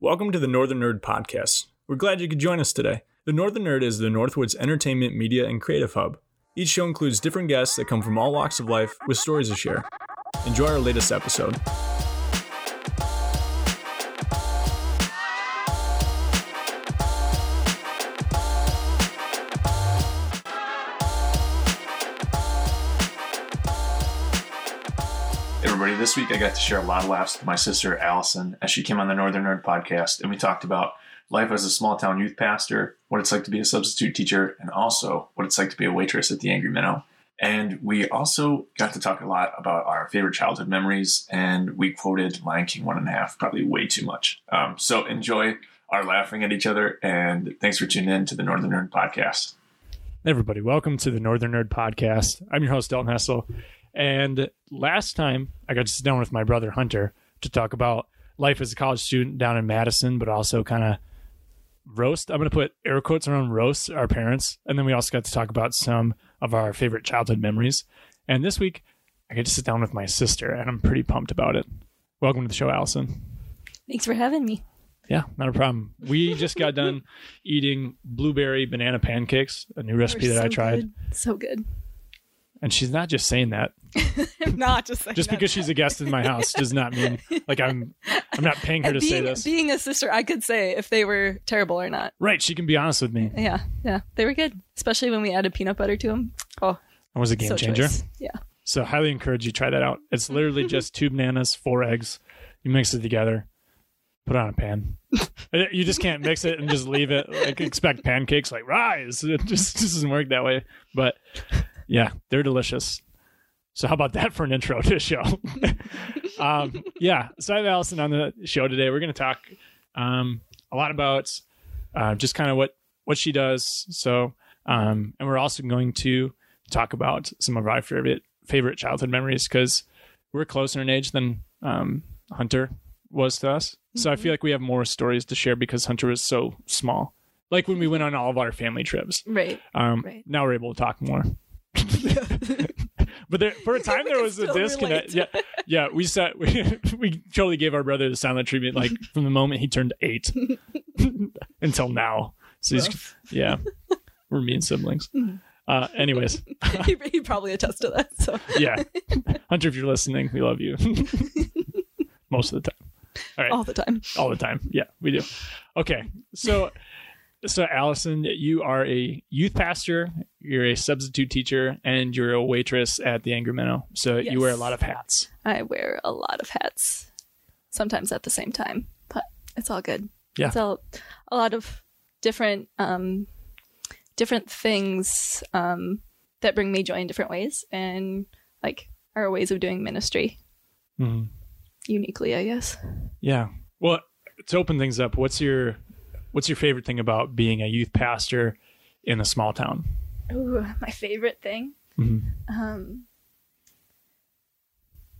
Welcome to the Northern Nerd Podcast. We're glad you could join us today. The Northern Nerd is the Northwoods entertainment, media, and creative hub. Each show includes different guests that come from all walks of life with stories to share. Enjoy our latest episode. This week, I got to share a lot of laughs with my sister, Allison, as she came on the Northern Nerd Podcast, and we talked about life as a small-town youth pastor, what it's like to be a substitute teacher, and also what it's like to be a waitress at the Angry Minnow. And we also got to talk a lot about our favorite childhood memories, and we quoted Lion King 1.5 probably way too much. So enjoy our laughing at each other, and thanks for tuning in to the Northern Nerd Podcast. Hey everybody, welcome to the Northern Nerd Podcast. I'm your host, Dalton Hassel. And last time I got to sit down with my brother Hunter to talk about life as a college student down in Madison, but also kind of roast. I'm going to put air quotes around roast our parents. And then we also got to talk about some of our favorite childhood memories. And this week I get to sit down with my sister and I'm pretty pumped about it. Welcome to the show, Allison. Thanks for having me. Yeah, not a problem. We just got done eating blueberry banana pancakes, a new recipe that I tried. Good. So good. And she's not just saying that. Not just saying just that. Because she's a guest in my house does not mean like I'm not paying her to say this. Being a sister, I could say if they were terrible or not. Right, she can be honest with me. Yeah, they were good, especially when we added peanut butter to them. Oh, that was a game changer. Choice. Yeah. So highly encourage you try that out. It's literally just 2 bananas, 4 eggs. You mix it together, put it on a pan. You just can't mix it and just leave it. Like expect pancakes like rise. It just doesn't work that way, but. Yeah, they're delicious. So how about that for an intro to the show? So I have Allison on the show today. We're going to talk a lot about just kind of what she does. So, and we're also going to talk about some of our favorite childhood memories because we're closer in age than Hunter was to us. Mm-hmm. So I feel like we have more stories to share because Hunter was so small. Like when we went on all of our family trips. Right. Right. Now we're able to talk more. But there, for a time there was a disconnect. Yeah, we totally gave our brother the silent treatment, like from the moment he turned 8 until now. So we're mean siblings. Anyways, he probably attests to that. So yeah, Hunter, if you're listening, we love you. Most of the time. All right, all the time. Yeah, we do. Okay, So Allison, you are a youth pastor, you're a substitute teacher, and you're a waitress at the Angry Minnow. So yes. You wear a lot of hats. I wear a lot of hats, sometimes at the same time, but it's all good. Yeah. It's all, a lot of different different things that bring me joy in different ways and like are ways of doing ministry uniquely, I guess. Yeah. Well, to open things up, What's your favorite thing about being a youth pastor in a small town? Ooh, my favorite thing? Mm-hmm.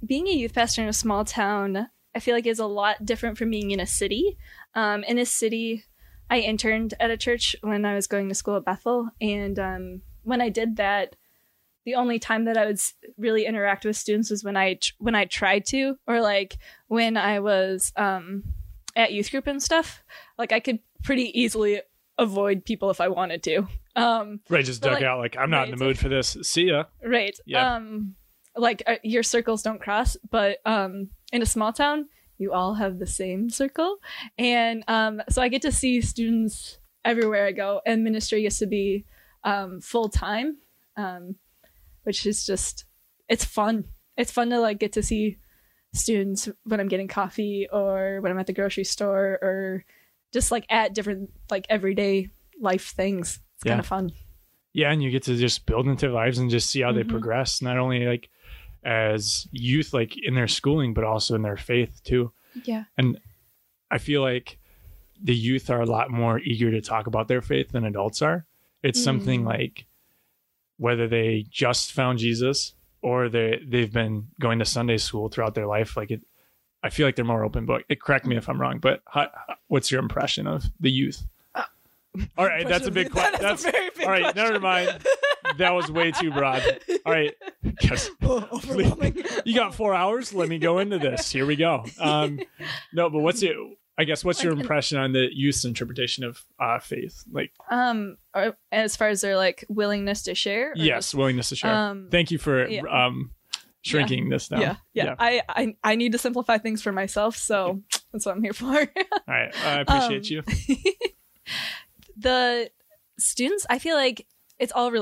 Being a youth pastor in a small town, I feel like is a lot different from being in a city. In a city, I interned at a church when I was going to school at Bethel. And when I did that, the only time that I would really interact with students was when I tried to, or like when I was at youth group and stuff. Like I could pretty easily avoid people if I wanted to. Right, just dug like, out like I'm not in the mood for this. See ya. Right. Yeah. Your circles don't cross, but in a small town, you all have the same circle, and so I get to see students everywhere I go. And ministry used to be full time, which is just it's fun. It's fun to like get to see students when I'm getting coffee or when I'm at the grocery store or just like at different like everyday life things. It's kind of fun. Yeah, and you get to just build into their lives and just see how they progress, not only like as youth like in their schooling but also in their faith too. Yeah. And I feel like the youth are a lot more eager to talk about their faith than adults are. It's something like whether they just found Jesus or they've been going to Sunday school throughout their life. Like it, I feel like they're more open book. Correct me if I'm wrong, but what's your impression of the youth? All right, that's a big question. That's a very big all right, question. Never mind. That was way too broad. All right, yes. You got 4 hours. Let me go into this. Here we go. No, but what's it? I guess, what's your impression on the youth's interpretation of faith? Like, as far as their like willingness to share? Yes, just willingness to share. Thank you for shrinking this down. Yeah. I need to simplify things for myself, so that's what I'm here for. All right. I appreciate you. The students, I feel like it's all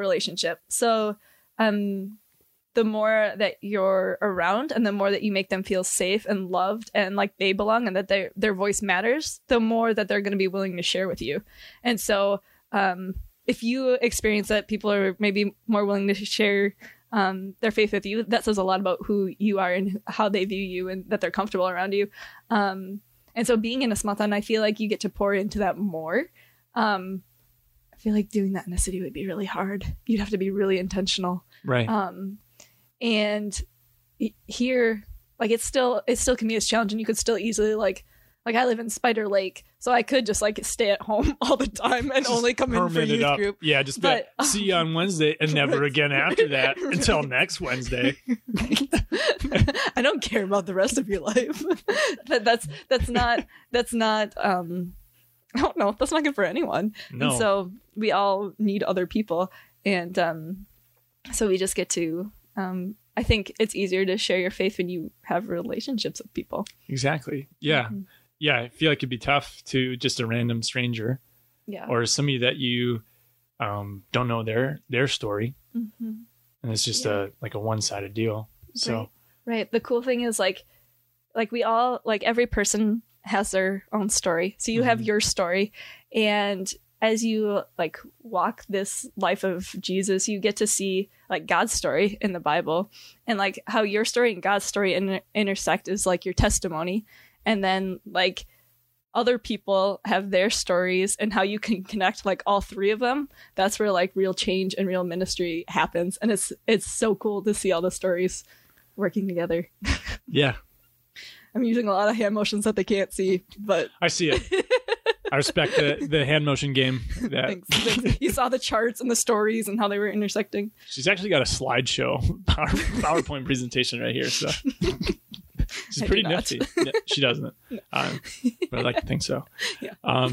relationship. So the more that you're around and the more that you make them feel safe and loved and like they belong and that their voice matters, the more that they're going to be willing to share with you. And so if you experience that people are maybe more willing to share their faith with you, that says a lot about who you are and how they view you and that they're comfortable around you. And so being in a small town, I feel like you get to pour into that more. I feel like doing that in a city would be really hard. You'd have to be really intentional. Right. And here, like, it still can be a challenge, and you could still easily like I live in Spider Lake, so I could just like stay at home all the time and just only come in for youth group. Yeah, just see you on Wednesday and never again after that until next Wednesday. I don't care about the rest of your life. That's not. I don't know. That's not good for anyone. No. And so we all need other people, and so we just get to. I think it's easier to share your faith when you have relationships with people. Exactly. Yeah. Mm-hmm. Yeah. I feel like it'd be tough to just a random stranger or somebody that you don't know their story. Mm-hmm. And it's just a one-sided deal. So, right. The cool thing is like we all, like every person has their own story. So you have your story, and as you like walk this life of Jesus, you get to see like God's story in the Bible, and like how your story and God's story intersect is like your testimony. And then like other people have their stories and how you can connect like all three of them. That's where like real change and real ministry happens. And it's so cool to see all the stories working together. Yeah. I'm using a lot of hand motions that they can't see, but I see it. I respect the hand motion game. Yeah. Thanks. You saw the charts and the stories and how they were intersecting. She's actually got a slideshow PowerPoint presentation right here. So she's pretty nifty. No, she doesn't. No. But I like to think so. Yeah.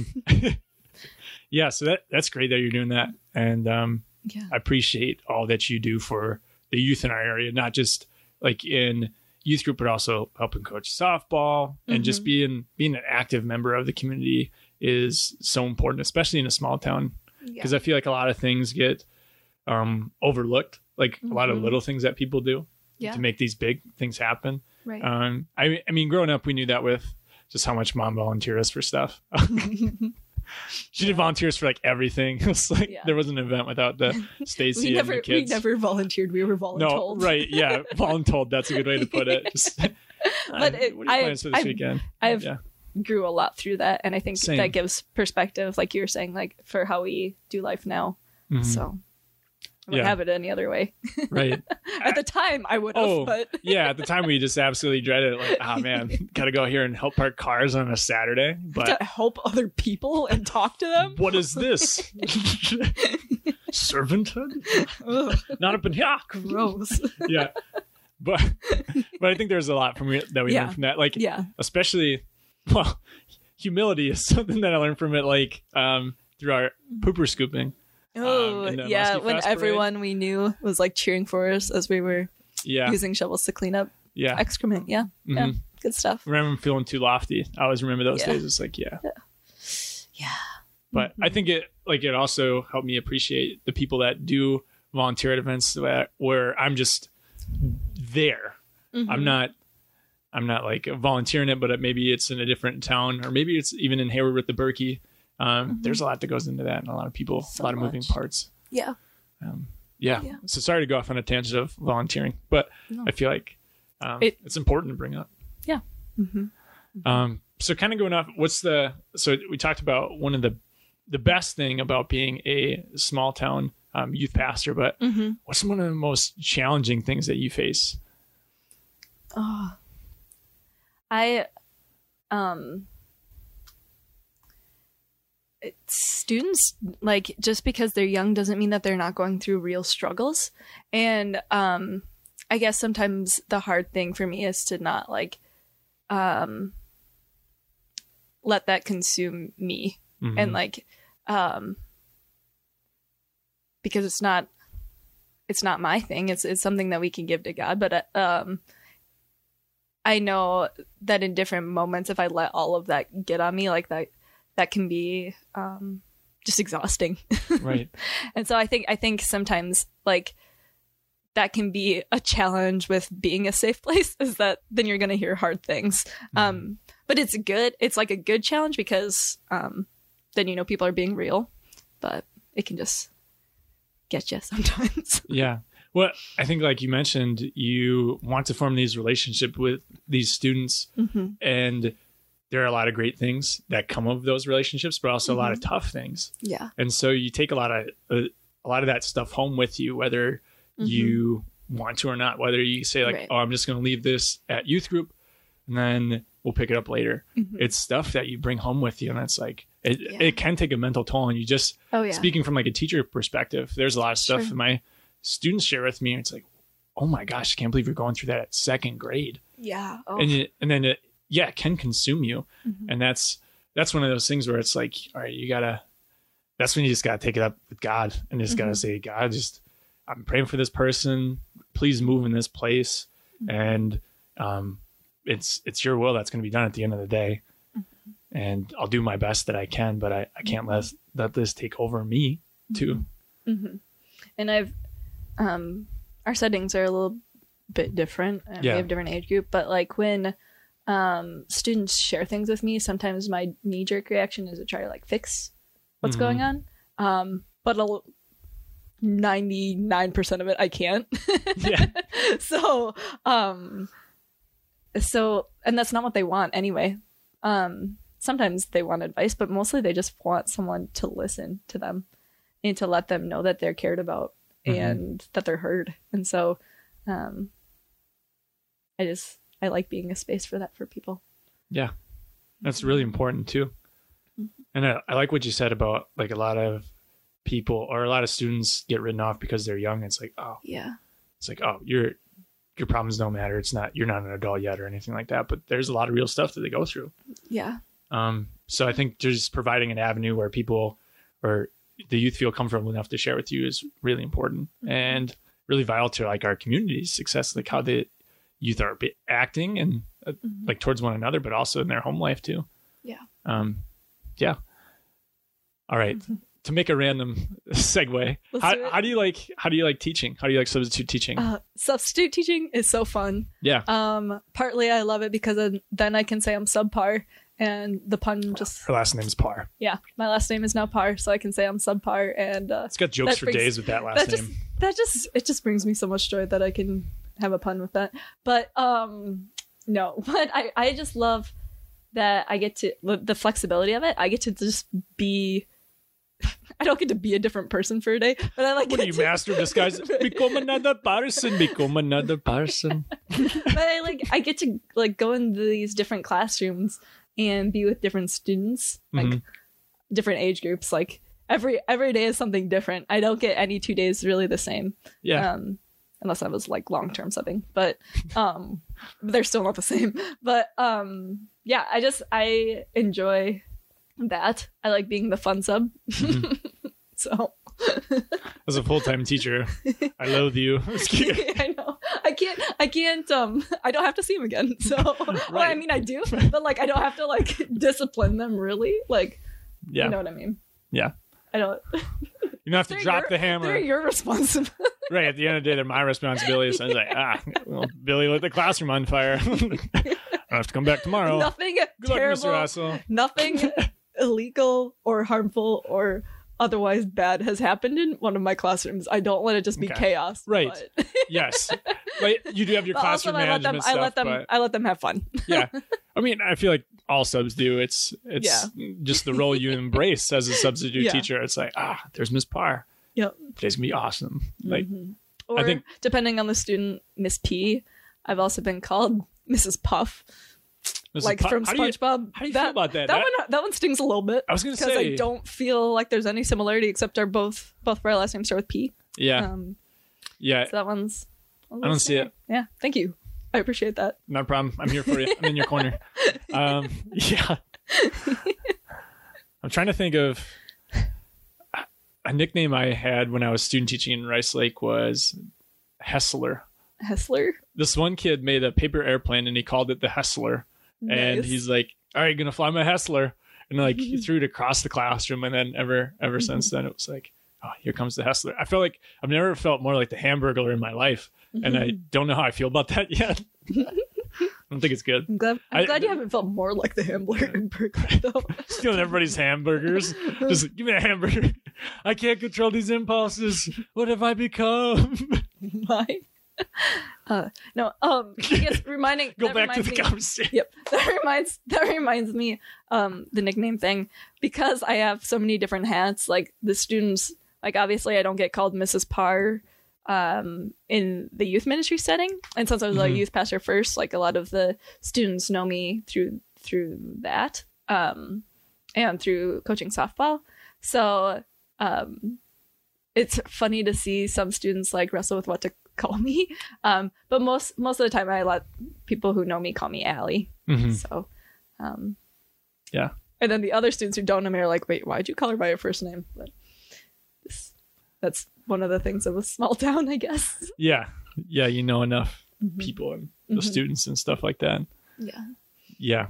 Yeah. So that's great that you're doing that. And I appreciate all that you do for the youth in our area, not just like in youth group, but also helping coach softball and just being an active member of the community is so important, especially in a small town, because I feel like a lot of things get overlooked, like a lot of little things that people do to make these big things happen. Right. I mean, growing up, we knew that with just how much mom volunteers for stuff. She did volunteers for like everything. It was like there wasn't an event without the Stacy and the kids. We never volunteered. We were voluntold. No, right? Yeah, voluntold. That's a good way to put it. Just, but what are your plans for this weekend? Grew a lot through that, and I think that gives perspective, like you were saying, like for how we do life now. So I wouldn't have it any other way. Right. At the time I would have, but yeah, at the time we just absolutely dreaded it, like, oh man, gotta go here and help park cars on a Saturday, but to help other people and talk to them. What is this? Servanthood? Not up in here. Gross. Yeah. But I think there's a lot that we learned from that. Like especially humility is something that I learned from it, like through our pooper scooping. When everyone we knew was like cheering for us as we were using shovels to clean up excrement. Yeah. Mm-hmm. Yeah. Good stuff. I remember feeling too lofty. I always remember those days. It's like, But I think it also helped me appreciate the people that do volunteer at events where I'm just there. Mm-hmm. I'm not like volunteering it, but maybe it's in a different town, or maybe it's even in Hayward with the Berkey. There's a lot that goes into that, and a lot of people, a lot of moving parts. Yeah. Yeah. So sorry to go off on a tangent of volunteering, but I feel like it's important to bring up. Yeah. Mm-hmm. So kind of going off, so we talked about one of the best thing about being a small town youth pastor, but what's one of the most challenging things that you face? Oh, students, like, just because they're young doesn't mean that they're not going through real struggles. And I guess sometimes the hard thing for me is to not like let that consume me. Mm-hmm. And like, because it's not my thing. It's something that we can give to God. But I know that in different moments, if I let all of that get on me, like that can be just exhausting. Right. And so I think sometimes like that can be a challenge with being a safe place, is that then you're going to hear hard things. Mm-hmm. But it's good. It's like a good challenge because then, you know, people are being real, but it can just get you sometimes. Yeah. Well, I think like you mentioned, you want to form these relationships with these students, mm-hmm. and there are a lot of great things that come of those relationships, but also mm-hmm. a lot of tough things. Yeah. And so you take a lot of that stuff home with you, whether mm-hmm. you want to or not, whether you say like, right. oh, I'm just going to leave this at youth group and then we'll pick it up later. Mm-hmm. It's stuff that you bring home with you. And it's like, it can take a mental toll. And you just, speaking from like a teacher perspective, there's a lot of stuff sure. that my students share with me. And it's like, oh my gosh, I can't believe you're going through that at second grade. Yeah. Oh. And then it can consume you. Mm-hmm. And that's one of those things where it's like, all right, that's when you just got to take it up with God and just mm-hmm. got to say, God, I'm praying for this person. Please move in this place. Mm-hmm. And, it's your will that's going to be done at the end of the day. Mm-hmm. And I'll do my best that I can, but I can't let this take over me too. Mm-hmm. And I've, our settings are a little bit different. We have different age group, but like when, students share things with me, sometimes my knee jerk reaction is to try to like fix what's mm-hmm. going on. But 99% of it, I can't. Yeah. So, and that's not what they want anyway. Sometimes they want advice, but mostly they just want someone to listen to them and to let them know that they're cared about mm-hmm. and that they're heard. And so, I like being a space for that for people. Yeah. That's really important too. Mm-hmm. And I like what you said about like a lot of people or a lot of students get written off because they're young. It's like, oh yeah. It's like, oh, your problems don't matter. It's not, you're not an adult yet or anything like that, but there's a lot of real stuff that they go through. Yeah. So I think just providing an avenue where people or the youth feel comfortable enough to share with you is really important mm-hmm. and really vital to like our community's success, like how the youth are acting and mm-hmm. like towards one another, but also in their home life too. Yeah. Yeah. All right. Mm-hmm. To make a random segue, how do you like teaching? How do you like substitute teaching? Substitute teaching is so fun. Yeah. Partly I love it because then I can say I'm subpar and the pun just... Her last name's Parr. Yeah. My last name is now Parr, so I can say I'm subpar and... it's got jokes for days with that last name. It just brings me so much joy that I can have a pun with that. But I just love that I get to... The flexibility of it, I get to just be... I don't get to be a different person for a day, but I like. What do you master disguise? Become another person. But I get to like go into these different classrooms and be with different students, like mm-hmm. different age groups. Like every day is something different. I don't get any 2 days really the same. Yeah. Unless I was like long-term subbing, but they're still not the same. But I enjoy that. I like being the fun sub. Mm-hmm. So as a full-time teacher, I loathe you. I know. I can't I don't have to see them again, so right. Well, I mean I do, but like I don't have to like discipline them really, like yeah, you know what I mean? Yeah. I don't you don't have to drop the hammer. They're your responsibility. Right, at the end of the day they're my responsibility, so I was like well, Billy lit the classroom on fire. I have to come back tomorrow. Nothing Good terrible, luck, Mr. Hassel. Nothing illegal or harmful or otherwise bad has happened in one of my classrooms. I don't let it just be chaos. Right. But... Yes. But you do have your classroom management stuff. I let them have fun. Yeah. I mean, I feel like all subs do. It's just the role you embrace as a substitute teacher. It's like, there's Miss Parr. Yep. Today's gonna be awesome. Like, mm-hmm. Or I think, depending on the student, Miss P. I've also been called Mrs. Puff, like from SpongeBob. How do you feel about that? That one stings a little bit. I was going to say because I don't feel like there's any similarity except our both of our last names start with P. Yeah, So that one's. I don't see it. Yeah, thank you. I appreciate that. No problem. I'm here for you. I'm in your corner. Yeah. I'm trying to think of a nickname I had when I was student teaching in Rice Lake was Hessler. Hessler? This one kid made a paper airplane and he called it the Hessler. Nice. And he's like, all right, gonna fly my Hessler. And like he threw it across the classroom, and then ever since then it was like, oh, here comes the Hessler. I feel like I've never felt more like the Hamburglar in my life. And I don't know how I feel about that yet. I don't think it's good. I'm glad you haven't felt more like the Hamburglar though. Stealing everybody's hamburgers. Just give me a hamburger. I can't control these impulses. What have I become? Yes, reminding go back to the conversation. Yep. That reminds me the nickname thing, because I have so many different hats. Like the students, like obviously I don't get called Mrs. Parr in the youth ministry setting, and since I was a youth pastor first, like a lot of the students know me through that and through coaching softball. So it's funny to see some students like wrestle with what to call me, but most of the time I let people who know me call me Allie. So yeah, and then the other students who don't know me are like, wait, why'd you call her by her first name? But that's one of the things of a small town, I guess. Yeah you know enough people and the students and stuff like that. Yeah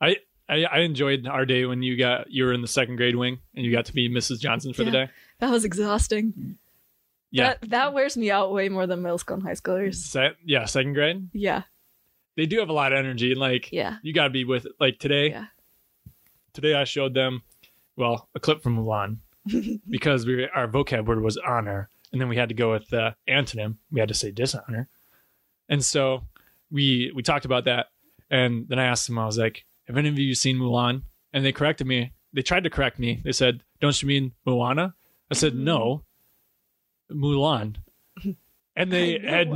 I enjoyed our day when you were in the second grade wing and you got to be Mrs. Johnson for the day. That was exhausting. Yeah. That wears me out way more than middle school and high schoolers. Second grade? Yeah. They do have a lot of energy. Like, you got to be with it. Like today, today I showed them, well, a clip from Mulan because our vocab word was honor. And then we had to go with the antonym. We had to say dishonor. And so we talked about that. And then I asked them, I was like, have any of you seen Mulan? And they corrected me. They tried to correct me. They said, don't you mean Moana? I said, no, Mulan. And they had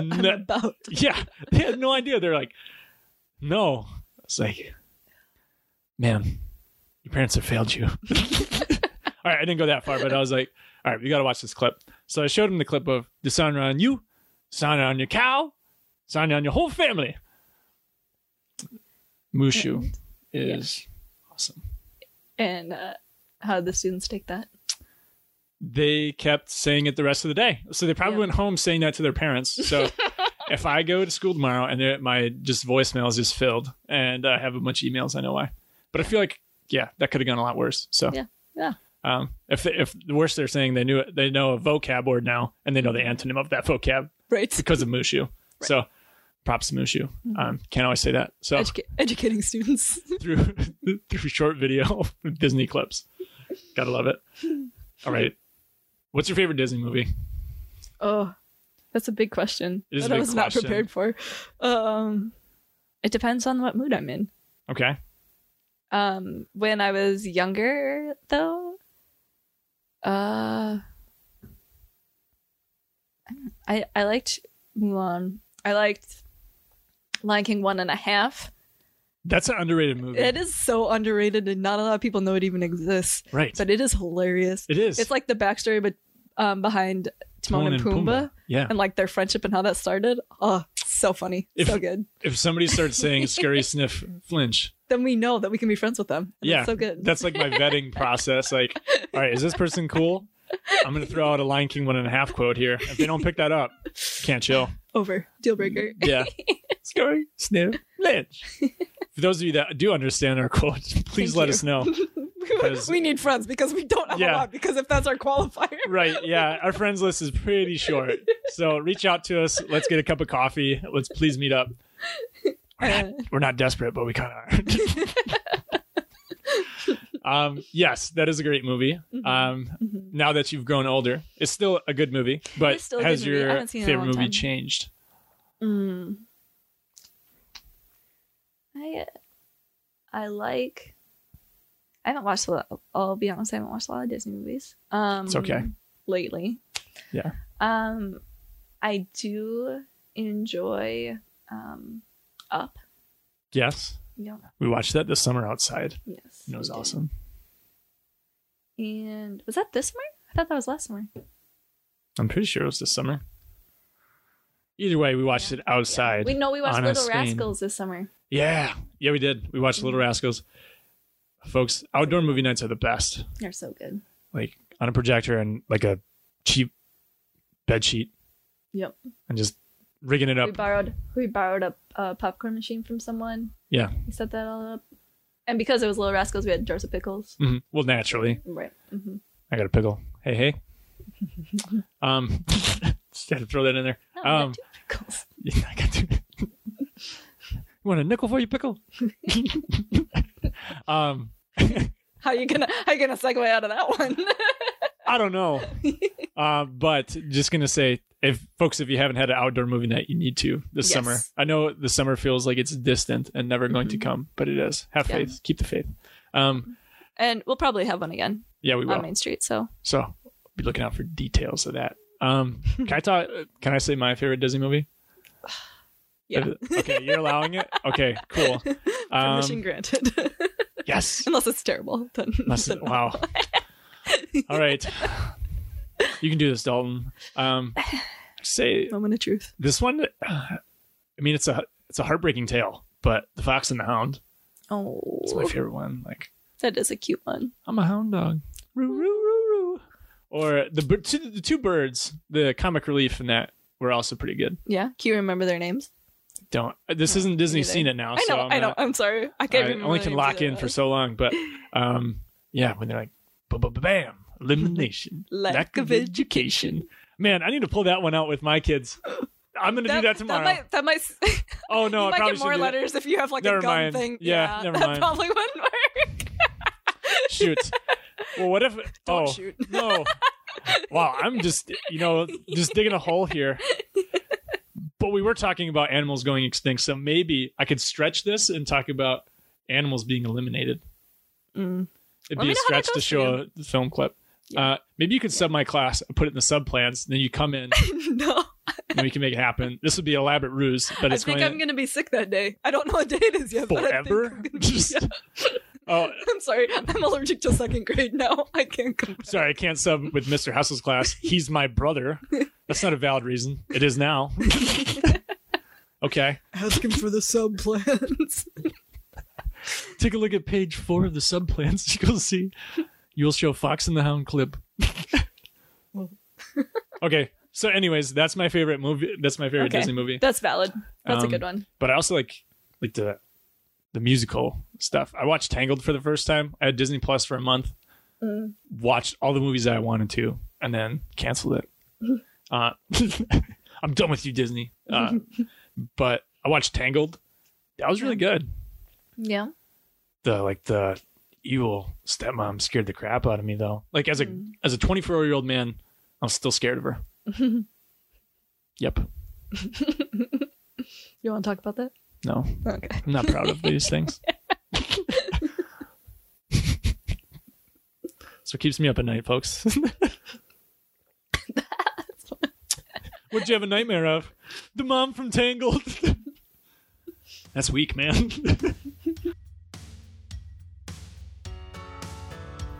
they had no idea. They're like, no. It's like, ma'am, your parents have failed you. All right, I didn't go that far, but I was like, all right, you got to watch this clip. So I showed him the clip of dishonor on you, dishonor on your cow, dishonor on your whole family. Mushu is awesome. And how did the students take that? They kept saying it the rest of the day. So they probably went home saying that to their parents. So if I go to school tomorrow and my just voicemail is just filled and I have a bunch of emails, I know why. But I feel like, that could have gone a lot worse. So yeah. If the worst they're saying, they know a vocab word now and they know the antonym of that vocab. Right. Because of Mushu. Right. So props to Mushu. Can't always say that. So educating students through short video Disney clips. Gotta love it. All right. What's your favorite Disney movie? Oh, that's a big question that I was not prepared for. It depends on what mood I'm in. Okay. When I was younger, though, I liked Mulan. I liked Lion King 1.5. That's an underrated movie. It is so underrated, and not a lot of people know it even exists. Right. But it is hilarious. It is. It's like the backstory behind Timon and Pumbaa. Yeah. And like their friendship and how that started. Oh, so funny. So good. If somebody starts saying scary sniff flinch, then we know that we can be friends with them. And that's so good. That's like my vetting process. Like, all right, is this person cool? I'm going to throw out a Lion King 1.5 quote here. If they don't pick that up, can't chill. Over. Deal breaker. Yeah. Scary sniff flinch. For those of you that do understand our quote, please let us know. We need friends because we don't have a lot, because if that's our qualifier. Right, yeah. Our friends list is pretty short. So reach out to us. Let's get a cup of coffee. Let's please meet up. We're not desperate, but we kind of are. Yes, that is a great movie. Now that you've grown older, it's still a good movie, but has your favorite movie changed? I haven't watched a lot. I'll be honest, I haven't watched a lot of Disney movies. It's okay. Lately. Yeah. I do enjoy Up. Yes. Yeah. We watched that this summer outside. Yes. And it was awesome. And was that this summer? I thought that was last summer. I'm pretty sure it was this summer. Either way, we watched it outside. Yeah. We watched Little Rascals this summer. Yeah, we did. We watched Little Rascals. Folks, outdoor movie nights are the best. They're so good. Like on a projector and like a cheap bed sheet. Yep. And just rigging it up. We borrowed a popcorn machine from someone. Yeah. We set that all up. And because it was Little Rascals, we had jars of pickles. Mm-hmm. Well, naturally. Right. Mm-hmm. I got a pickle. Hey. Just had to throw that in there. No, I got 2 pickles. Yeah, I got 2. You want a nickel for your pickle? How you gonna segue out of that one? I don't know. But just gonna say, if you haven't had an outdoor movie night, you need to this summer. I know the summer feels like it's distant and never going to come, but it is. Have faith, keep the faith. And we'll probably have one again. Yeah, we will on Main Street. So be looking out for details of that. Can I say my favorite Disney movie? Yeah. Okay, you're allowing it? Okay, cool. Permission granted. Yes. Unless it's terrible. Then wow. All right. You can do this, Dalton. Say moment of truth. This one, I mean, it's a heartbreaking tale, but The Fox and the Hound. Oh, it's my favorite one. Like that is a cute one. I'm a hound dog. Roo roo roo roo. Or the two birds, the comic relief in that were also pretty good. Yeah. Can you remember their names? Don't. This isn't Disney seen it now. I know. So I know. I'm sorry. I can't. I only can lock in for so long, but yeah, when they're like, bam. Elimination, lack of education. Man, I need to pull that one out with my kids. I'm gonna do that tomorrow. That might oh no, you might get more letters if you have like never a gun mind. Thing. Yeah, never that mind. Probably wouldn't work. Shoot. Well, what if? Don't shoot. No. Wow, I'm just digging a hole here. But we were talking about animals going extinct, so maybe I could stretch this and talk about animals being eliminated. It'd be a stretch to show a film clip. Yeah. Maybe you could sub my class, put it in the sub plans, and then you come in. No. And we can make it happen. This would be an elaborate ruse, but it's going. I think I'm going to be sick that day. I don't know what day it is yet. Forever? But oh, I'm sorry. I'm allergic to 2nd grade now. I can't come back. Sorry, I can't sub with Mr. Hassel's class. He's my brother. That's not a valid reason. It is now. Okay. Ask him for the sub plans. Take a look at page 4 of the subplans. You'll see. You'll show Fox and the Hound clip. Okay. So anyways, that's my favorite movie. That's my favorite Disney movie. That's valid. That's a good one. But I also like the musical stuff. I watched Tangled for the first time. I had Disney Plus for a month. Watched all the movies that I wanted to and then canceled it. I'm done with you, Disney. But I watched Tangled. That was really good. Yeah. The evil stepmom scared the crap out of me though. Like as a 24-year-old man, I'm still scared of her. Yep. You want to talk about that? No. Okay. I'm not proud of these things. So it keeps me up at night, folks. What'd you have a nightmare of? The mom from Tangled. That's weak, man.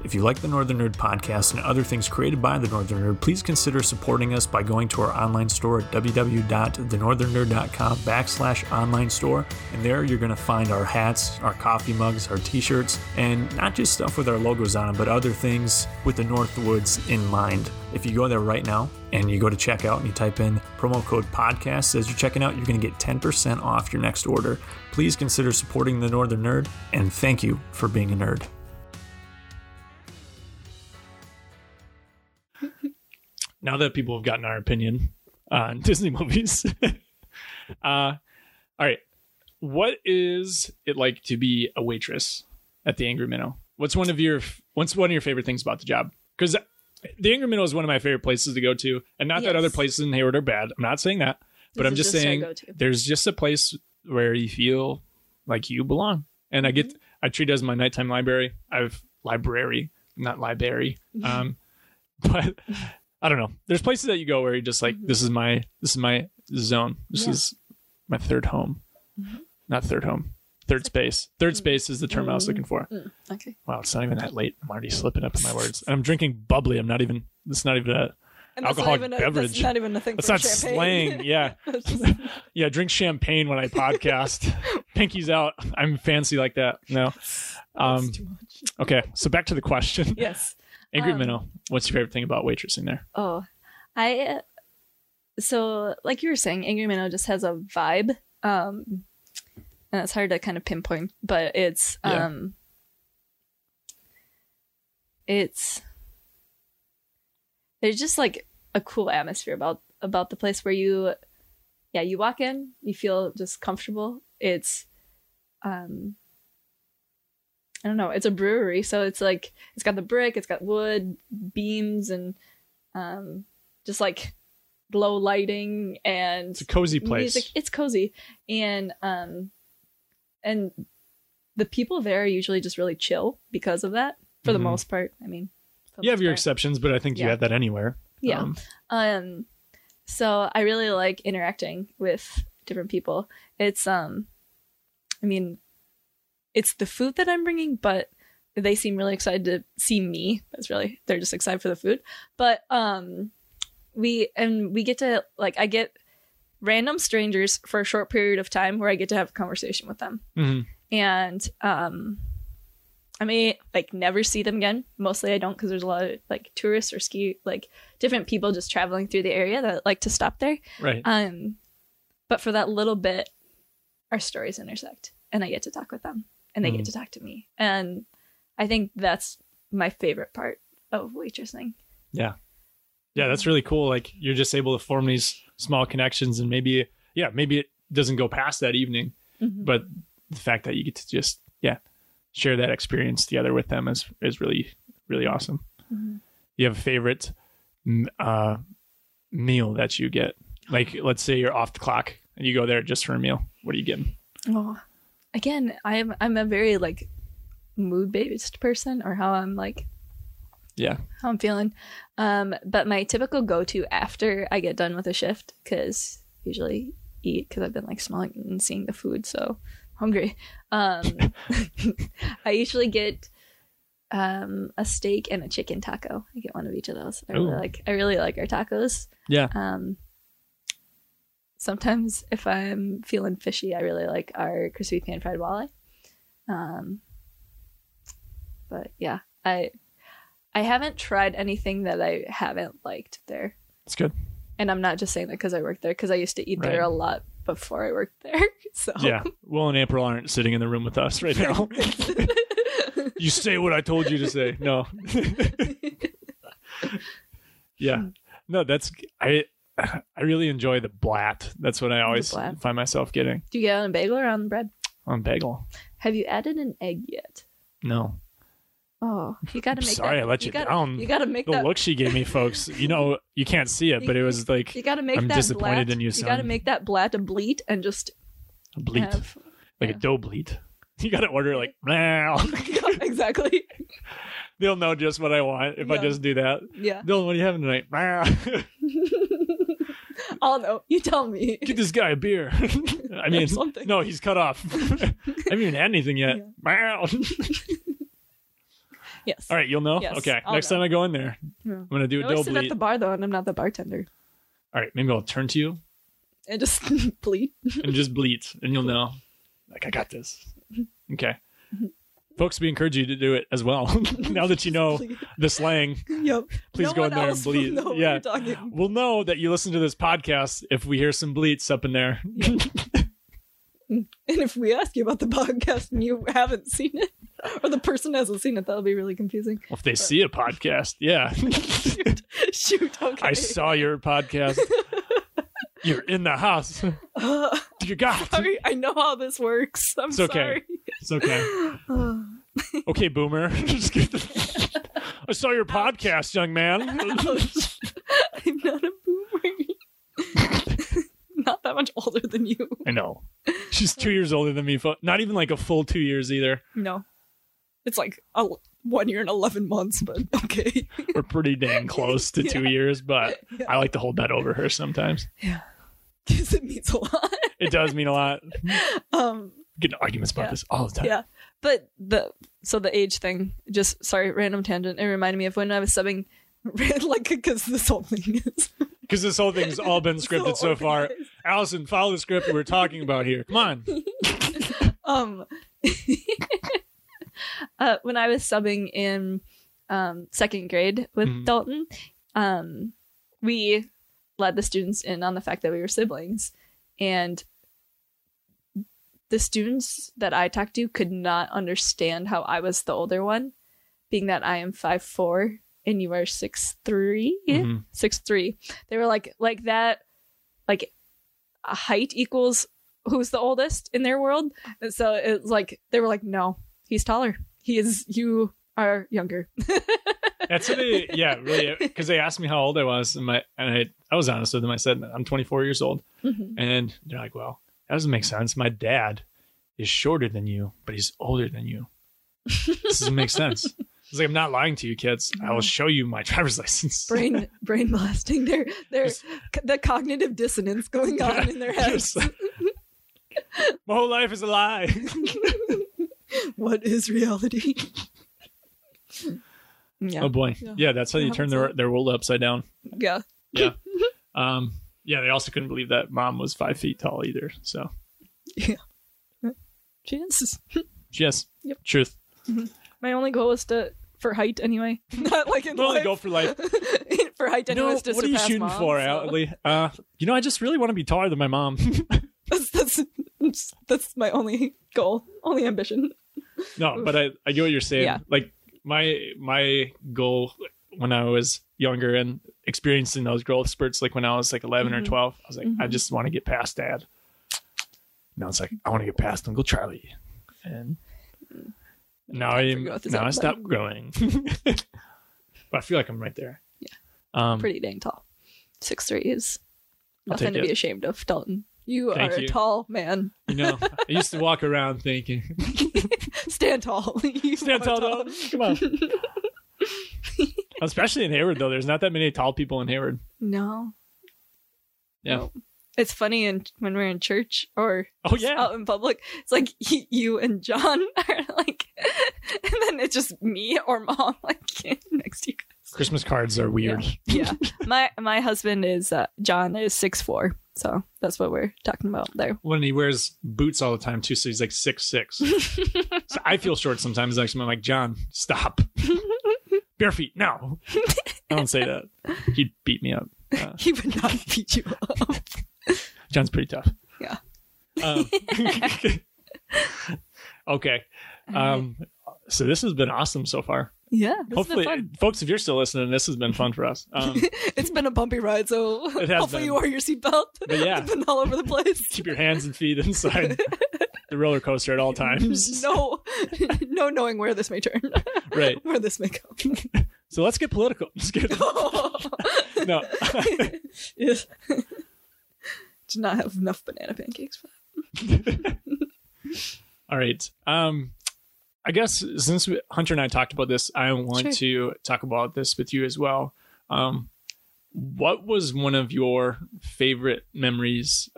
If you like the Northern Nerd podcast and other things created by the Northern Nerd, please consider supporting us by going to our online store at www.thenorthernnerd.com/online store. And there you're going to find our hats, our coffee mugs, our t-shirts, and not just stuff with our logos on them, but other things with the Northwoods in mind. If you go there right now and you go to checkout and you type in promo code podcast as you're checking out, you're going to get 10% off your next order. Please consider supporting the Northern Nerd, and thank you for being a nerd. Now that people have gotten our opinion on Disney movies. All right. What is it like to be a waitress at the Angry Minnow? What's one of your favorite things about the job? Because the Angry Minnow is one of my favorite places to go to. And not that other places in Hayward are bad. I'm not saying that. But I'm just saying there's just a place where you feel like you belong. And I treat it as my nighttime library. But I don't know. There's places that you go where you're just like, this is my zone. This is my third home. Not third home. Third space. Third space is the term I was looking for. Okay. Wow, it's not even that late. I'm already slipping up in my words. And I'm drinking bubbly. I'm not even, it's not even a, And alcoholic beverage. That's not even a thing. That's not champagne. Slang. Yeah. Yeah. Drink champagne when I podcast. Pinky's out. I'm fancy like that. No. That's too much. Okay. So back to the question. Yes. Angry Minnow. What's your favorite thing about waitressing there? Oh, so like you were saying, Angry Minnow just has a vibe. And it's hard to kind of pinpoint, but it's, there's just like a cool atmosphere about the place where you walk in, you feel just comfortable. It's, I don't know, it's a brewery. So it's like, it's got the brick, it's got wood beams and, just like low lighting and it's a cozy place. Music. It's cozy. And the people there are usually just really chill because of that for the most part. I mean, you have your exceptions, but I think you have that anywhere. Yeah. So I really like interacting with different people. It's, I mean, it's the food that I'm bringing, but they seem really excited to see me. They're just excited for the food. But we get to, like, I get random strangers for a short period of time where I get to have a conversation with them. Mm-hmm. And I may like never see them again. Mostly I don't, because there's a lot of like tourists or different people just traveling through the area that like to stop there. Right. But for that little bit, our stories intersect and I get to talk with them and they get to talk to me. And I think that's my favorite part of waitressing. Yeah. Yeah. That's really cool. Like you're just able to form these small connections and maybe it doesn't go past that evening, but the fact that you get to just, share that experience together with them is really, really awesome. Mm-hmm. You have a favorite meal that you get? Like, let's say you're off the clock and you go there just for a meal. What are you getting? Well, again, I'm a very like mood-based person, or how I'm like, how I'm feeling. But my typical go-to after I get done with a shift, because usually eat, because I've been like smelling and seeing the food, so hungry. I usually get a steak and a chicken taco. I get one of each of those. I really like our tacos. Yeah. Sometimes if I'm feeling fishy, I really like our crispy pan fried walleye. But yeah, I haven't tried anything that I haven't liked there. It's good. And I'm not just saying that because I work there, because I used to eat there a lot before I worked there. So yeah, Will and April aren't sitting in the room with us right now. You say what I told you to say. No. Yeah. No, that's I really enjoy the blat. That's what I always find myself getting. Do you get it on a bagel or on bread? On bagel. Have you added an egg yet? No. Oh, you gotta make sorry that, I let you down. You gotta make the that look she gave me, folks. You know you can't see it, but it was like you gotta make I'm that disappointed blat, in you. Son. You gotta make that blat a bleat and just a bleat have, like a dough bleat. You gotta order like now. Exactly. They'll know just what I want if I just do that. Yeah. Dylan, what are you having tonight? I'll know. You tell me. Get this guy a beer. I mean, no, he's cut off. I haven't even had anything yet. Yeah. Yes. All right, you'll know? Yes, okay. I'll next know. Time I go in there, I'm going to do a dough bleat. I sit at the bar, though, and I'm not the bartender. All right, maybe I'll turn to you. And just bleat. And just bleat, and you'll know. Like, I got this. Okay. Folks, we encourage you to do it as well. Now that you know the slang, please go in there and bleat. We'll know that you listen to this podcast if we hear some bleats up in there. Yeah. And if we ask you about the podcast and you haven't seen it, or the person hasn't seen it, that'll be really confusing. Well, if they see a podcast, shoot, okay. I saw your podcast. You're in the house. You got. Sorry, I know how this works. I'm sorry. It's okay. Okay, boomer. I saw your podcast, young man. I'm not a boomer. Not that much older than you. I know. She's 2 years older than me. Not even like a full 2 years either. No. It's like 1 year and 11 months, but okay. We're pretty dang close to 2 years, but I like to hold that over her sometimes. Yeah. Because it means a lot. It does mean a lot. Get into arguments about this all the time. Yeah. But the age thing, just, sorry, random tangent. It reminded me of when I was subbing Like, because this whole thing is... Because this whole thing's all been scripted so far. Allison, follow the script we're talking about here. Come on. When I was subbing in second grade with Dalton, we led the students in on the fact that we were siblings. And the students that I talked to could not understand how I was the older one, being that I am 5'4" and you are 6'3". 6'3". They were like that, like a height equals who's the oldest in their world. And so it's like they were like, no, he's taller. He is. You are younger. That's what they, yeah, really, because they asked me how old I was, and I was honest with them. I said I'm 24 years old, and they're like, well, that doesn't make sense. My dad is shorter than you, but he's older than you. This doesn't make sense. It's like, I'm not lying to you, kids. I will show you my driver's license. Brain blasting. There's the cognitive dissonance going on in their heads. My whole life is a lie. What is reality? Yeah. Oh boy. Yeah, that's how you turn their world upside down. Yeah. Yeah. Yeah, they also couldn't believe that mom was 5 feet tall either. So. Yeah. Chances. Yes. Yep. Truth. My only goal is for height anyway. Not like in life. My only goal for life. For height anyway is to surpass mom. What are you shooting for, Allie? I just really want to be taller than my mom. That's my only goal, only ambition. No, but I get what you're saying. Yeah. Like my goal when I was younger and experiencing those growth spurts, like when I was like 11 or 12, I was like, I just want to get past dad. Now it's like, I want to get past Uncle Charlie. And now I stopped growing. But I feel like I'm right there. Yeah. Pretty dang tall. 6'3" is nothing to be ashamed of, Dalton. You are a tall man. You know, I used to walk around thinking. Stand tall. Stand tall. Come on. Especially in Hayward, though. There's not that many tall people in Hayward. No. Yeah. No. It's funny when we're in church or out in public. It's like you and John are like, and then it's just me or mom like next to you guys. Christmas cards are weird. Yeah. My husband is, John is 6'4". So that's what we're talking about there. When he wears boots all the time too. So he's like 6'6". So I feel short sometimes. Actually, I'm like, John, stop. Bare feet. No, I don't say that. He'd beat me up. He would not beat you up. John's pretty tough. Yeah. Okay. So this has been awesome so far. Yeah. Hopefully, folks, if you're still listening, this has been fun for us. It's been a bumpy ride, so hopefully you wear your seatbelt. But yeah. It's been all over the place. Keep your hands and feet inside the roller coaster at all times. No knowing where this may turn. Right. Where this may go. So let's get political. Just kidding. No. Yes. Did not have enough banana pancakes for that. All right. I guess since Hunter and I talked about this, I want to talk about this with you as well. What was one of your favorite memories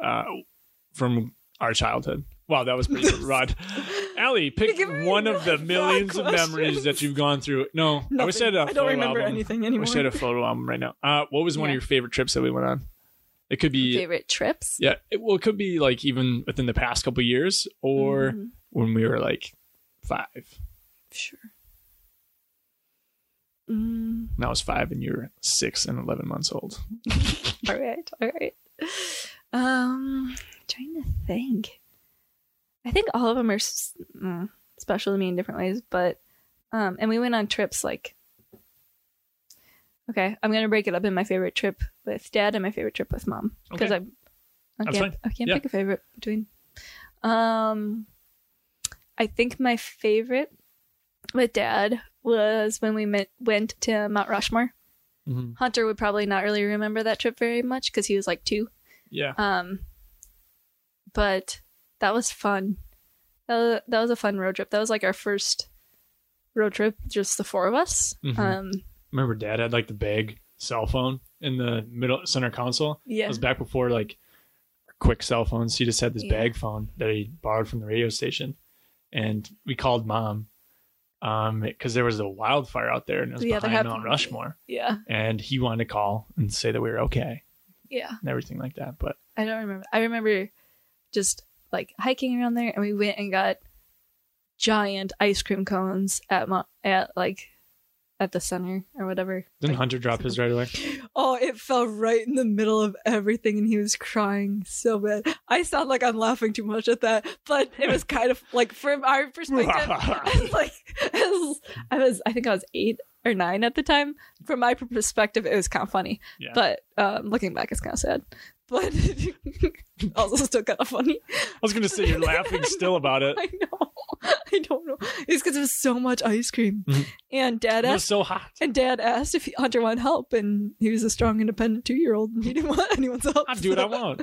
from our childhood? Wow, that was pretty broad. Allie, pick one of the millions of memories that you've gone through. No, nothing. I wish I had a photo album. I don't remember anything anymore. I wish I had a photo album right now. What was one of your favorite trips that we went on? It could be favorite trips. Yeah. It could be like even within the past couple of years or when we were like 5. Sure. And I was 5 and you were 6 and 11 months old. All right. Trying to think. I think all of them are special to me in different ways, but, and we went on trips like, okay, I'm going to break it up in my favorite trip with dad and my favorite trip with mom. Because I can't pick a favorite between. I think my favorite with dad was when we went to Mount Rushmore. Hunter would probably not really remember that trip very much because he was like 2. Yeah. But that was fun. That was a fun road trip. That was like our first road trip, just the 4 of us. Remember dad had like the big cell phone in the middle center console. Yeah. It was back before like quick cell phones. He just had this bag phone that he borrowed from the radio station and we called mom because there was a wildfire out there and it was behind Mount Rushmore. Yeah. And he wanted to call and say that we were okay. Yeah. And everything like that. But I don't remember. I remember just like hiking around there, and we went and got giant ice cream cones at the center or whatever. Didn't Hunter drop his right away? Oh, it fell right in the middle of everything, and he was crying so bad. I sound like I'm laughing too much at that, but it was kind of like, from our perspective, I think I was 8 or 9 at the time. From my perspective, it was kind of funny, yeah. But looking back, it's kind of sad. But also still kind of funny. I was going to say, you're laughing still about it. I know. I don't know. It's because it was so much ice cream. Mm-hmm. And Dad asked, it was so hot. And Dad asked if Hunter wanted help, and he was a strong, independent 2-year-old, and he didn't want anyone's help. I'll do what I want.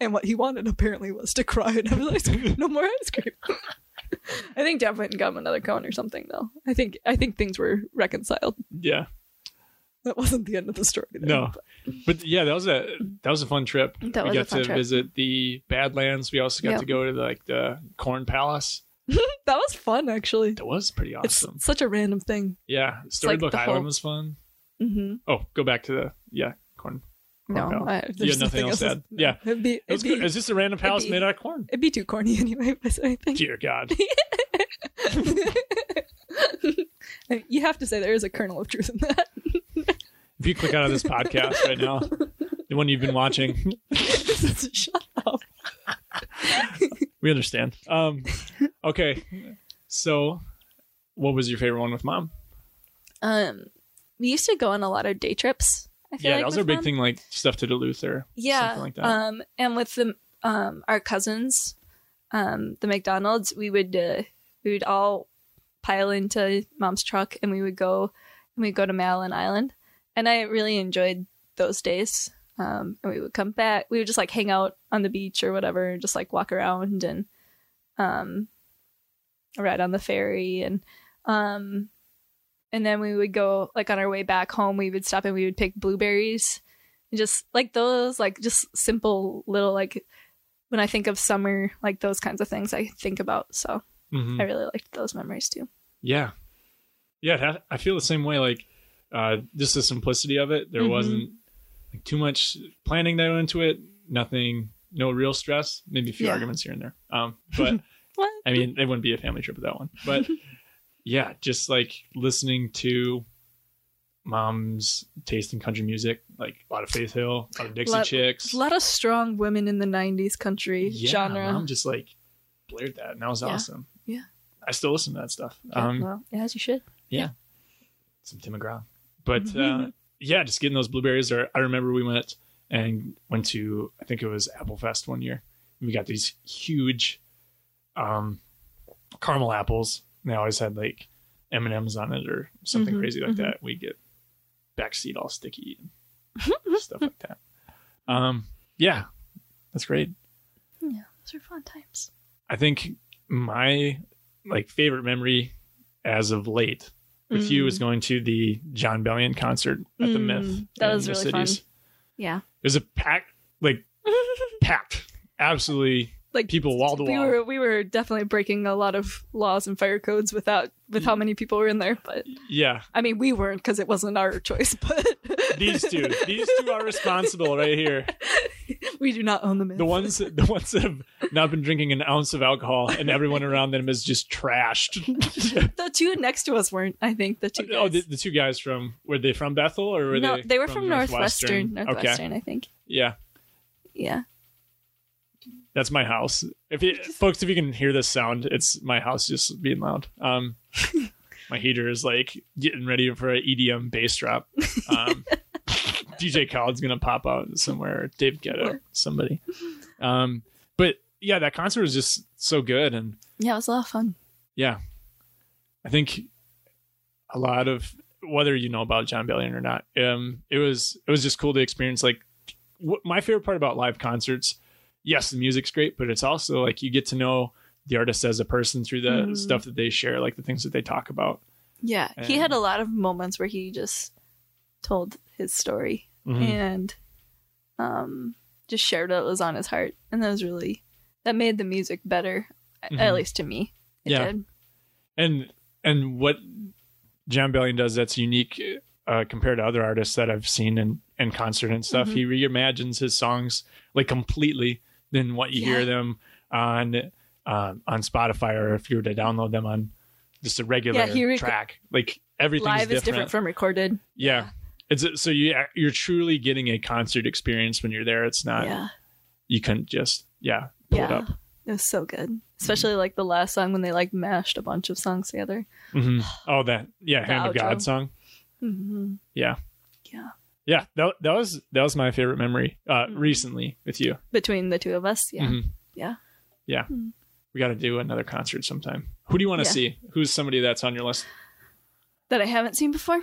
And what he wanted apparently was to cry and have ice cream. No more ice cream. I think Dad went and got him another cone or something, though. I think things were reconciled. Yeah. That wasn't the end of the story. There, no, but yeah, that was a fun trip. We got to visit the Badlands. We also got to go to the Corn Palace. That was fun, actually. That was pretty awesome. It's such a random thing. Yeah, Storybook Island was fun. Mm-hmm. Oh, go back to the corn. No, you had nothing else to add. Yeah, it was just a random palace made out of corn. It'd be too corny anyway. I think. Dear God. You have to say there is a kernel of truth in that. If you click out of this podcast right now, the one you've been watching. Shut up. We understand. Okay. So what was your favorite one with Mom? We used to go on a lot of day trips. That was our big thing, like stuff to Duluth or something like that. And with the our cousins, the McDonald's, we would all pile into Mom's truck, and we would go to Madeline Island. And I really enjoyed those days. And we would come back. We would just like hang out on the beach or whatever, just like walk around and ride on the ferry. And then we would go, like on our way back home, we would stop and we would pick blueberries. And just like those, like just simple little, like when I think of summer, like those kinds of things I think about. So I really liked those memories too. Yeah. Yeah. I feel the same way. Like, just the simplicity of it. There wasn't like too much planning that went into it. Nothing, no real stress. Maybe a few arguments here and there. But I mean, it wouldn't be a family trip with that one. But yeah, just like listening to Mom's taste in country music, like a lot of Faith Hill, a lot of Dixie Chicks, a lot of strong women in the '90s country genre. Mom just like blared that, and that was awesome. Yeah, I still listen to that stuff. Yeah, well, as you should. Yeah, some Tim McGraw. But yeah, just getting those blueberries. Or I remember we went to, I think it was Applefest one year. And we got these huge caramel apples. And they always had like M&Ms on it or something crazy like that. We'd get backseat all sticky and stuff like that. Yeah, that's great. Yeah, those are fun times. I think my like favorite memory as of late with you is going to the John Bellion concert at the Myth. That was really fun. Yeah. It was a packed, absolutely like people wall to wall. We were definitely breaking a lot of laws and fire codes with how many people were in there. But yeah, I mean, we weren't, because it wasn't our choice. But these two are responsible right here. We do not own the Myth. The ones that have not been drinking an ounce of alcohol, and everyone around them is just trashed. The two next to us weren't, I think, the two guys. Oh, the two guys from, were they from Bethel or were No, they were from Northwestern. Northwestern, okay. I think. Yeah. Yeah. That's my house. Folks, if you can hear this sound, it's my house just being loud. My heater is like getting ready for an EDM bass drop. DJ Khaled's gonna pop out somewhere. Dave Guetta, somebody. But yeah, that concert was just so good, and yeah, it was a lot of fun. Yeah, I think a lot of, whether you know about John Bellion or not, it was just cool to experience. Like, my favorite part about live concerts, yes, the music's great, but it's also like you get to know the artist as a person through the stuff that they share, like the things that they talk about. Yeah, and he had a lot of moments where he just told his story. And just shared what was on his heart, and that made the music better, at least to me. It did. And And what John Bellion does that's unique compared to other artists that I've seen in concert and stuff, mm-hmm. he reimagines his songs like completely than what you hear them on Spotify, or if you were to download them on just a regular track. Like everything live is different from recorded. Yeah. It's so you're truly getting a concert experience when you're there. It's not you couldn't just pull it up. It was so good, especially like the last song when they like mashed a bunch of songs together. Mm-hmm. Oh, that Hand of God song. Mm-hmm. Yeah. That was my favorite memory recently with you. Between the two of us, mm-hmm. yeah. Mm-hmm. We got to do another concert sometime. Who do you want to see? Who's somebody that's on your list that I haven't seen before?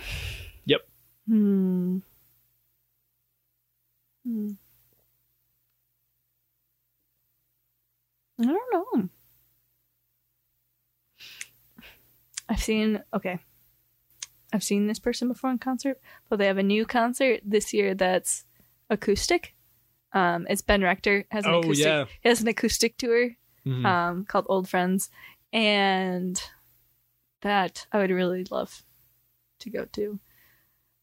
Yep. I don't know. I've seen this person before in concert, but they have a new concert this year that's acoustic. It's Ben Rector He has an acoustic tour called Old Friends, and that I would really love to go to.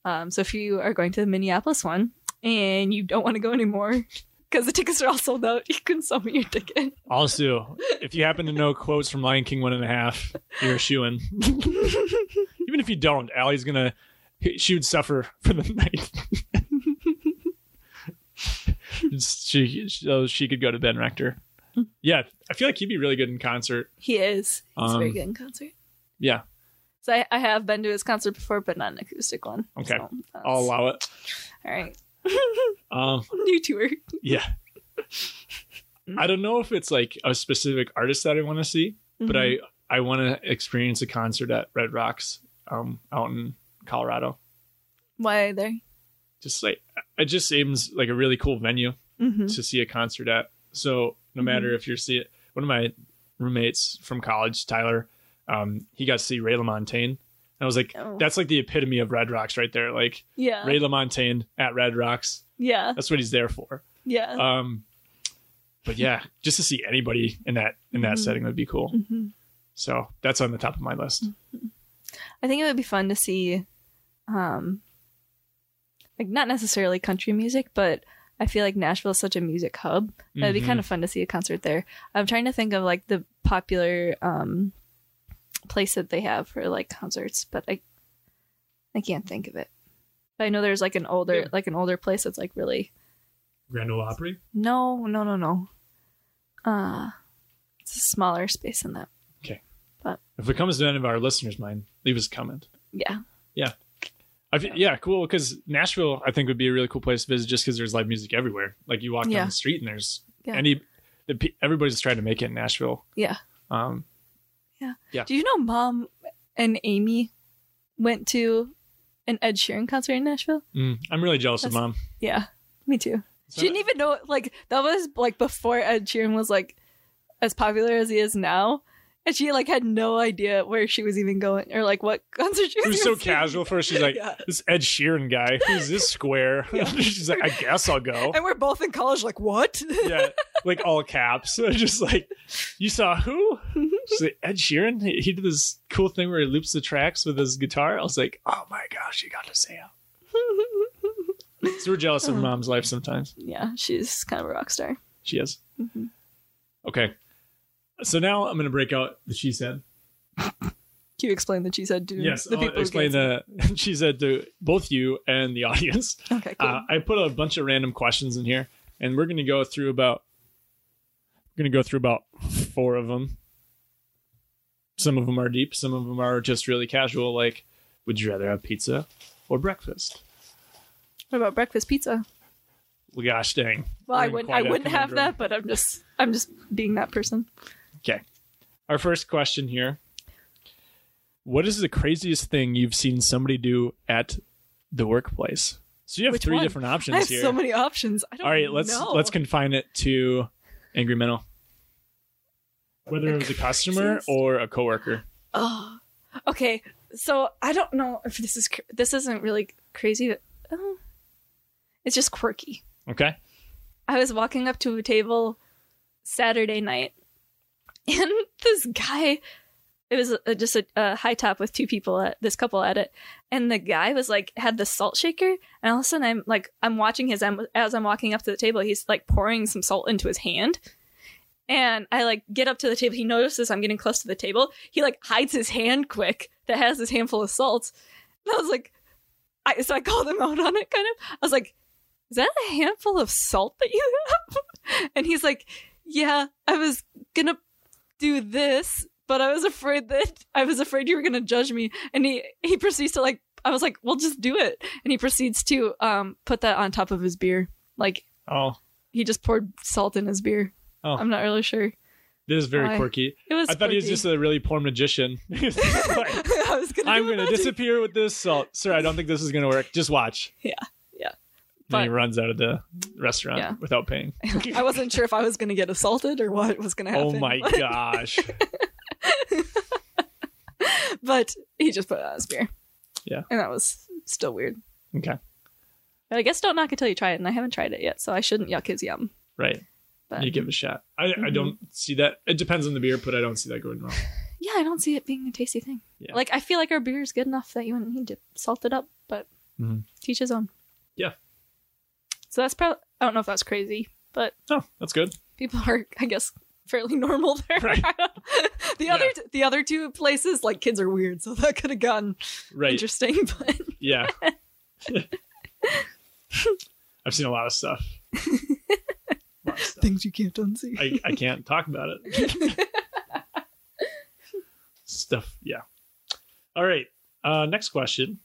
So if you are going to the Minneapolis one and you don't want to go anymore because the tickets are all sold out, you can sell me your ticket. Also, if you happen to know quotes from Lion King 1.5, you're a shoo-in. Even if you don't, Allie's gonna she would suffer for the night. she could go to Ben Rector. Yeah, I feel like he'd be really good in concert. He is. He's very good in concert. Yeah. So I have been to his concert before, but not an acoustic one. Okay. So I'll allow it. All right. New tour. Yeah. I don't know if it's like a specific artist that I want to see, but I want to experience a concert at Red Rocks out in Colorado. Why there? Just like, it just seems like a really cool venue to see a concert at. So no matter if you're one of my roommates from college, Tyler, he got to see Ray LaMontagne, and I was like, that's like the epitome of Red Rocks right there. Like Ray LaMontagne at Red Rocks. Yeah. That's what he's there for. Yeah. But yeah, just to see anybody in that setting would be cool. Mm-hmm. So that's on the top of my list. Mm-hmm. I think it would be fun to see, like not necessarily country music, but I feel like Nashville is such a music hub. That'd be kind of fun to see a concert there. I'm trying to think of like the popular, place that they have for like concerts, but I can't think of it. But I know there's like an older place that's like really Grand Ole Opry. No. It's a smaller space than that. Okay, but if it comes to any of our listeners' mind, leave us a comment. Yeah. Cool. Because Nashville, I think, would be a really cool place to visit just because there's live music everywhere. Like you walk down the street and there's everybody's trying to make it in Nashville. Yeah. Yeah. Do you know Mom and Amy went to an Ed Sheeran concert in Nashville? I'm really jealous of Mom. Yeah, me too. So she didn't even know, like, that was like before Ed Sheeran was like as popular as he is now. And she like had no idea where she was even going or like what concert she was. It was so casual for her. She's like, this Ed Sheeran guy, who's this square? Yeah. She's like, I guess I'll go. And we're both in college, like, what? Yeah, like all caps. Just like, you saw who? She's like, Ed Sheeran. He did this cool thing where he loops the tracks with his guitar. I was like, oh my gosh, you got to say it. So we're jealous of Mom's life sometimes. Yeah, she's kind of a rock star. She is. Mm-hmm. Okay. So now I'm going to break out the she said. Can you explain the she said to the people? Yes, I'll explain the she said to both you and the audience. Okay, cool. I put a bunch of random questions in here, and we're going to go through about four of them. Some of them are deep. Some of them are just really casual, like, would you rather have pizza or breakfast? What about breakfast pizza? Well, gosh dang. Well, I wouldn't have that, but I'm just being that person. Okay. Our first question here. What is the craziest thing you've seen somebody do at the workplace? So you have three different options here. I have so many options. I don't know. All right, let's confine it to Angry Minnow. Whether it was a customer or a coworker. Oh, okay. So I don't know if this isn't really crazy. Oh, it's just quirky. Okay. I was walking up to a table Saturday night, and this guy It was just a high top with two people, this couple at it. And the guy was like, had the salt shaker. And all of a sudden I'm watching his, as I'm walking up to the table, he's like pouring some salt into his hand. And I like get up to the table. He notices I'm getting close to the table. He like hides his hand quick that has this handful of salt. And I was like, so I called him out on it kind of. I was like, is that a handful of salt that you have? And he's like, yeah, I was going to do this, but I was afraid you were going to judge me. And he proceeds to like, I was like, well, just do it. And he proceeds to put that on top of his beer. Like, oh, he just poured salt in his beer. Oh. I'm not really sure. This is very quirky. I thought he was just a really poor magician. Like, I'm going to disappear with this salt. Sir, I don't think this is going to work. Just watch. Yeah. But, and he runs out of the restaurant without paying. I wasn't sure if I was going to get assaulted or what was going to happen. Oh my gosh. But he just put it on his beer. Yeah. And that was still weird. Okay. But I guess don't knock until you try it. And I haven't tried it yet, so I shouldn't yuck his yum. Right. But, you give it a shot. I don't see that. It depends on the beer, but I don't see that going wrong. Yeah, I don't see it being a tasty thing. Yeah. Like, I feel like our beer is good enough that you wouldn't need to salt it up, but teach his own. Yeah. So that's probably, I don't know if that's crazy, but... Oh, that's good. People are, I guess, fairly normal there. Right. The other two places, like, kids are weird, so that could have gotten interesting, but... Yeah. I've seen a lot of stuff. Things you can't unsee. I can't talk about it. Stuff, yeah. All right. Next question.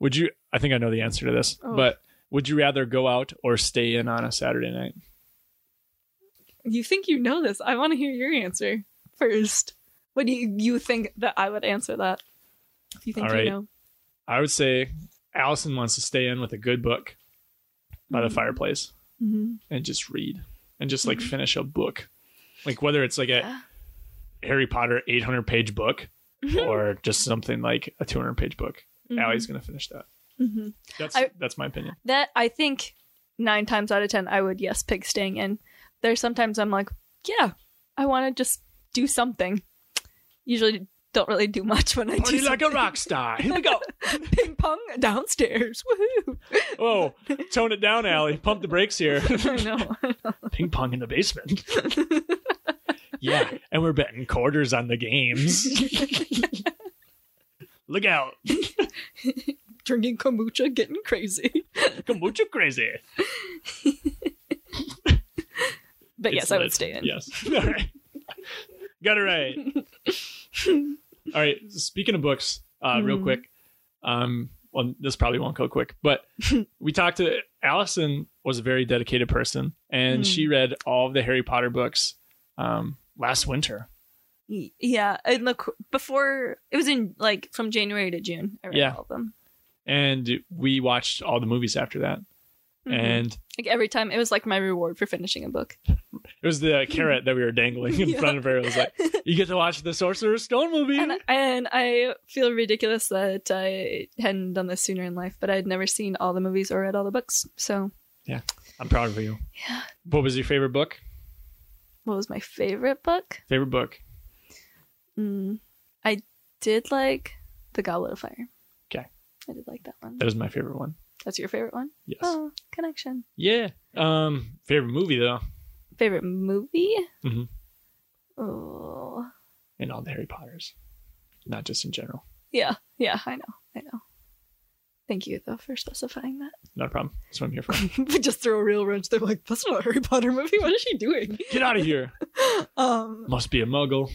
Would you... I think I know the answer to this, but... Would you rather go out or stay in on a Saturday night? You think you know this. I want to hear your answer first. What do you think that I would answer that? If you think you know. I would say Allison wants to stay in with a good book by the fireplace and just read and just like finish a book. Like whether it's like a Harry Potter 800-page book or just something like a 200-page book. Allie's going to finish that. Mm-hmm. That's my opinion. That I think 9 times out of 10 I would pick staying in. There's sometimes I'm like, yeah, I want to just do something. Usually don't really do much when I party do something. Like a rock star. Here we go. Ping pong downstairs. Woohoo! Whoa, tone it down, Allie. Pump the brakes here. I know. Ping pong in the basement. Yeah, and we're betting quarters on the games. Look out. Drinking kombucha, getting crazy. Kombucha crazy. But yes, I would stay in. Yes. All right. Got it right. All right. Speaking of books, real quick. Well, this probably won't go quick, but we talked to Allison was a very dedicated person, and she read all of the Harry Potter books last winter. Yeah. And look, before it was in like from January to June. I read all of them. And we watched all the movies after that. And like every time it was like my reward for finishing a book. It was the carrot that we were dangling in front of her. It was like, you get to watch the Sorcerer's Stone movie. And I feel ridiculous that I hadn't done this sooner in life, but I'd never seen all the movies or read all the books. So yeah, I'm proud of you. Yeah. What was your favorite book? What was my favorite book? Favorite book. I did like The Goblet of Fire. I did like that one. That was my favorite one. That's your favorite one? Yes. Oh, connection. Yeah. Favorite movie, though. Favorite movie? Mm-hmm. Oh. And all the Harry Potters. Not just in general. Yeah. Yeah, I know. Thank you, though, for specifying that. Not a problem. That's what I'm here for. We just throw a real wrench. They're like, that's not a Harry Potter movie. What is she doing? Get out of here. Must be a muggle.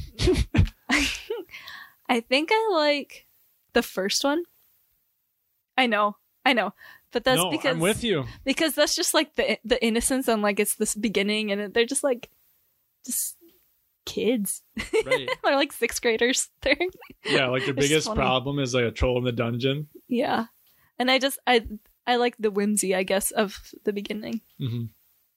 I think I like the first one. I know, but that's because I'm with you. Because that's just like the innocence and like it's this beginning, and they're just like kids. Right. They're like sixth graders. Yeah, like the biggest problem is like a troll in the dungeon. Yeah, and I like the whimsy, I guess, of the beginning. Mm-hmm.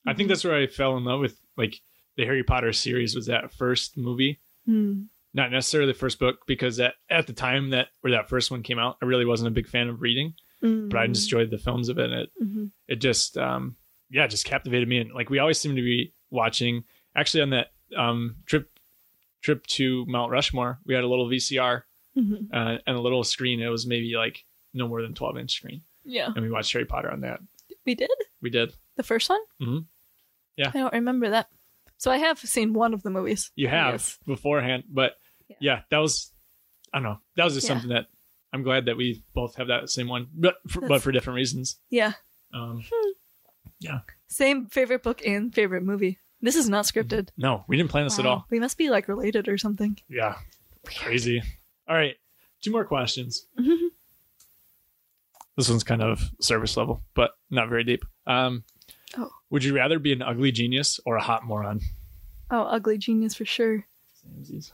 I think that's where I fell in love with like the Harry Potter series was that first movie. Mm. Not necessarily the first book, because at the time that first one came out, I really wasn't a big fan of reading, but I just enjoyed the films of it. And it just, just captivated me. And like we always seem to be watching, actually on that trip trip to Mount Rushmore, we had a little VCR and a little screen. It was maybe like no more than 12-inch screen. Yeah. And we watched Harry Potter on that. We did? We did. The first one? Mm-hmm. Yeah. I don't remember that. So I have seen one of the movies. You have beforehand. But yeah, that was, I don't know. That was just something that I'm glad that we both have that same one, but for different reasons. Yeah. Yeah. Same favorite book and favorite movie. This is not scripted. No, we didn't plan this at all. We must be like related or something. Yeah. Weird. Crazy. All right. 2 more questions. Mm-hmm. This one's kind of service level, but not very deep. Would you rather be an ugly genius or a hot moron? Oh, ugly genius for sure. Samesies.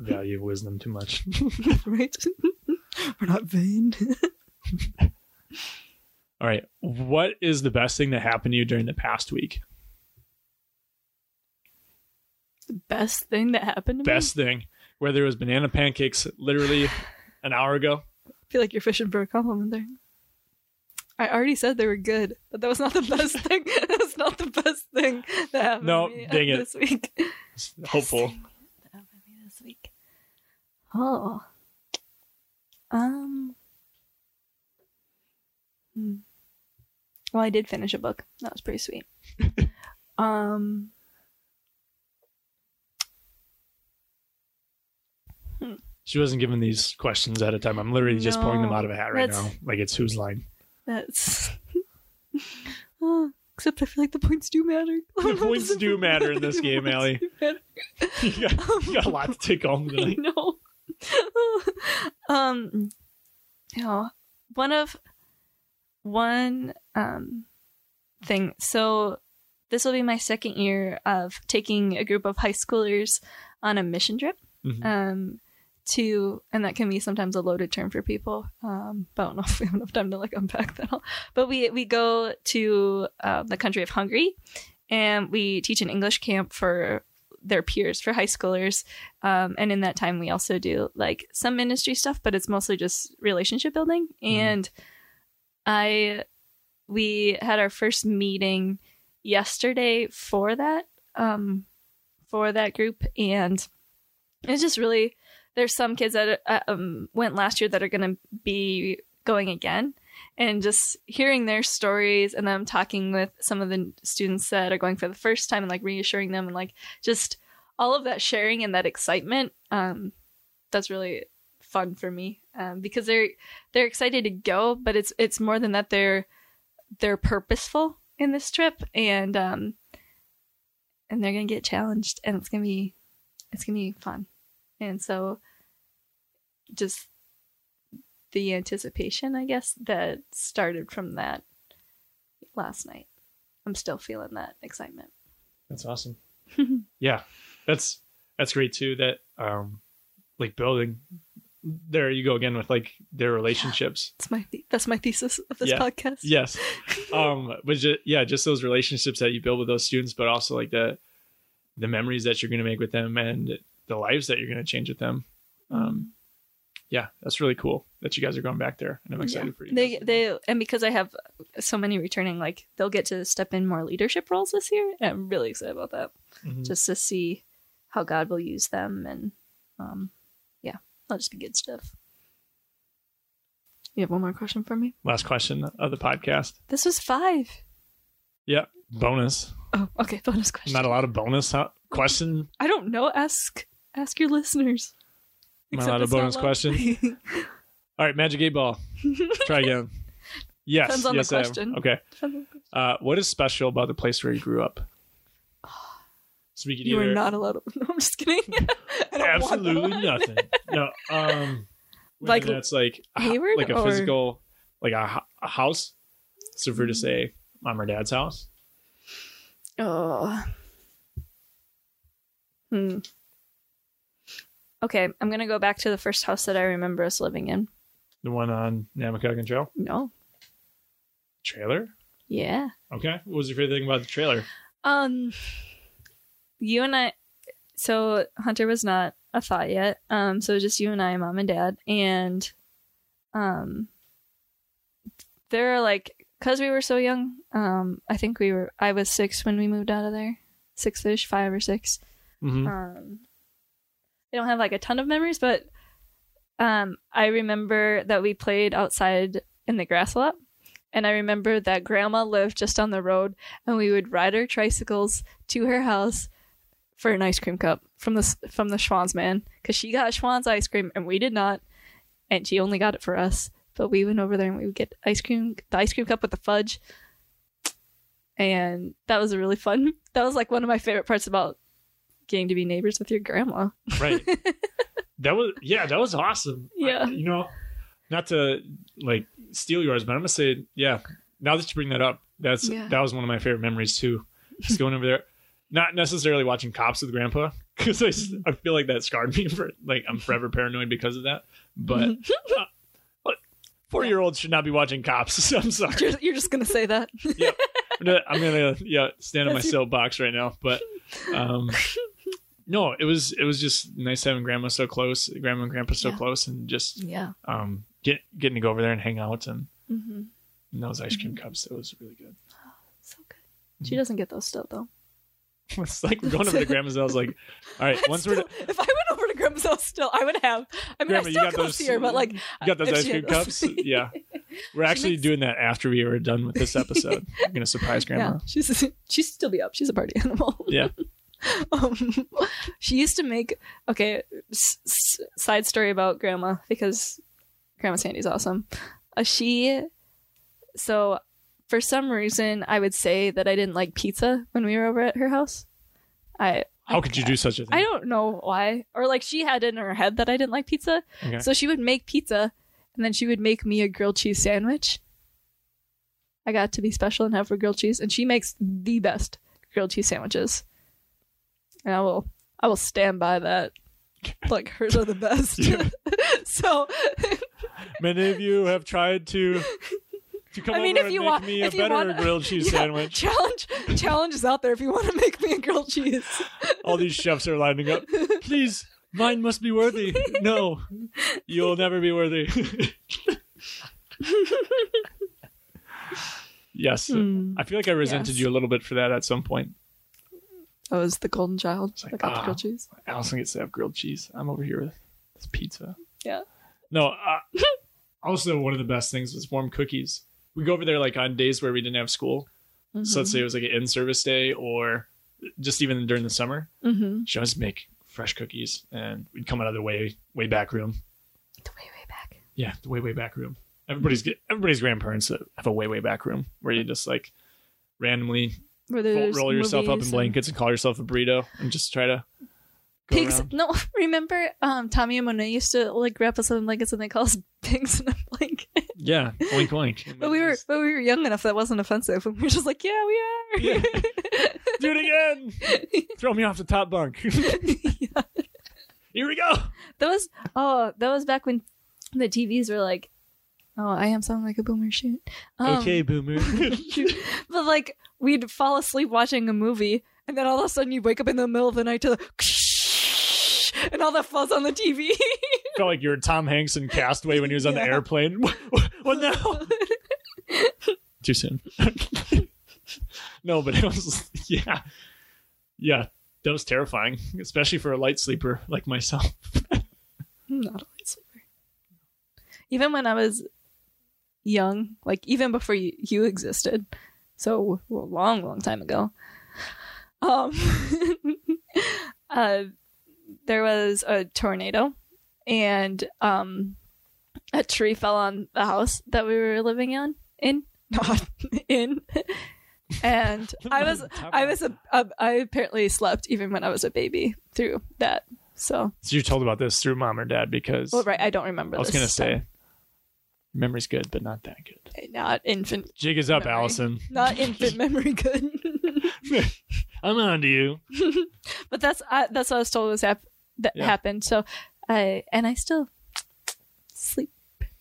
Value wisdom too much. Right? We're not vain. All right. What is the best thing that happened to you during the past week? The best thing that happened to me? Best thing. Whether it was banana pancakes literally an hour ago. I feel like you're fishing for a compliment there. I already said they were good, but that was not the best thing. That's not the best thing that happened to me this week. It's hopeful. Best thing that happened to me this week. Oh. Well, I did finish a book. That was pretty sweet. She wasn't given these questions at a time. I'm literally just pulling them out of a hat right now. Like it's Whose Line. That's except I feel like the points do matter. The points do matter in this game, Allie. You got a lot to take home tonight. I know. One thing. So this will be my second year of taking a group of high schoolers on a mission trip. Mm-hmm. And that can be sometimes a loaded term for people. But I don't know if we have enough time to like unpack that all. But we go to the country of Hungary, and we teach an English camp for their peers, for high schoolers. And in that time, we also do like some ministry stuff, but it's mostly just relationship building. Mm-hmm. And we had our first meeting yesterday for that group, and it's just really. There's some kids that went last year that are going to be going again, and just hearing their stories and them talking with some of the students that are going for the first time and like reassuring them and like just all of that sharing and that excitement. That's really fun for me because they're excited to go, but it's more than that. They're purposeful in this trip, and they're going to get challenged, and it's going to be fun. And so just the anticipation, I guess, that started from that last night. I'm still feeling that excitement. That's awesome. Yeah, that's great, too, that like building. There you go again with like their relationships. That's my thesis of this podcast. Yes. But just those relationships that you build with those students, but also like the memories that you're going to make with them and the lives that you're going to change with them. Yeah, that's really cool that you guys are going back there, and I'm excited for you. They and because I have so many returning, like they'll get to step in more leadership roles this year, and I'm really excited about that. Mm-hmm. Just to see how God will use them, and that'll just be good stuff. You have one more question for me? Last question of the podcast. This was 5. Yeah, bonus. Oh, okay, bonus question. Not a lot of bonus question. I don't know. Ask your listeners. Am I allowed a bonus question? All right, Magic 8 Ball. Try again. Yes. Depends on the question. Okay. What is special about the place where you grew up? You were not allowed to... No, I'm just kidding. Absolutely nothing. No. Like that's like Hayward, like a physical, like a house. So for to say mom or dad's house. Oh. Okay, I'm going to go back to the first house that I remember us living in. The one on Namakagan Trail? No. Trailer? Yeah. Okay. What was your favorite thing about the trailer? You and I... So, Hunter was not a thought yet. So, just you and I, mom and dad. And there are like... Because we were so young, I was 6 when we moved out of there. 5 or 6. Mm-hmm. I don't have like a ton of memories, but I remember that we played outside in the grass a lot. And I remember that grandma lived just on the road, and we would ride our tricycles to her house for an ice cream cup from the Schwan's man, because she got Schwan's ice cream and we did not, and she only got it for us. But we went over there and we would get the ice cream cup with the fudge, and that was really fun. That was like one of my favorite parts about getting to be neighbors with your grandma. Right. That was awesome. Yeah. Not to like steal yours, but I'm gonna say, yeah. Now that you bring that up, that was one of my favorite memories too. Just going over there, not necessarily watching Cops with Grandpa, because I feel like that scarred me for like I'm forever paranoid because of that. But 4-year-olds should not be watching Cops. I'm sorry. You're just gonna say that. Yep. I'm gonna stand on my soapbox right now, but no, it was just nice having grandma and grandpa so close, and just getting to go over there and hang out and those ice cream cups. It was really good. Oh, so good. She doesn't get those still though. It's like we're going over to grandma's house. Like, all right, if I went over to grandma's house still, I would have. I mean, grandma, I still come here, but like, you got those ice cream cups. Yeah, we're actually doing that after we are done with this episode. I'm gonna surprise grandma. Yeah, she's still be up. She's a party animal. Yeah. She used to make side story about grandma, because Grandma Sandy's awesome. For some reason, I would say that I didn't like pizza when we were over at her house. How could you do such a thing? I don't know why. Or like she had it in her head that I didn't like pizza. Okay. So she would make pizza, and then she would make me a grilled cheese sandwich. I got to be special and have her grilled cheese, and she makes the best grilled cheese sandwiches. And I will stand by that. Like, hers are the best. So many of you have tried to come over and make me a better grilled cheese sandwich. Challenge is out there if you want to make me a grilled cheese. All these chefs are lining up. Please, mine must be worthy. No, you'll never be worthy. Yes. I feel like I resented you a little bit for that at some point. I was the golden child. I got the grilled cheese. Allison gets to have grilled cheese. I'm over here with this pizza. Yeah. No, also one of the best things was warm cookies. We go over there like on days where we didn't have school. Mm-hmm. So let's say it was like an in-service day or just even during the summer. Mm-hmm. She always make fresh cookies, and we'd come out of the way back room. The way back. Yeah, the way back room. Everybody's grandparents have a way back room where you just like randomly roll yourself up in blankets and call yourself a burrito and just try to. Pigs. Around. No, remember Tommy and Monet used to like wrap us up in blankets and they call us pigs in a blanket. Yeah, oink oink. But we were young enough that wasn't offensive. And we were just like, yeah, we are. Yeah. Do it again. Throw me off the top bunk. Yeah. Here we go. That was back when the TVs were like, oh, I am sounding like a boomer. Shoot. Okay, boomer. But like we'd fall asleep watching a movie, and then all of a sudden you wake up in the middle of the night to. And all the fuzz on the TV. Felt like you were Tom Hanks in Castaway when he was on the airplane. What now? Too soon. No, but it was, yeah. Yeah, that was terrifying, especially for a light sleeper like myself. I'm not a light sleeper. Even when I was young, like even before you existed, so a long, long time ago, there was a tornado, and a tree fell on the house that we were living in. And I apparently slept even when I was a baby through that. So you're told about this through mom or dad because. Well, right, I don't remember. I was gonna say, memory's good, but not that good. Not infant. Jig is up, memory. Allison. Not infant memory good. I'm on to you. But that's what I was told was happened. So I still sleep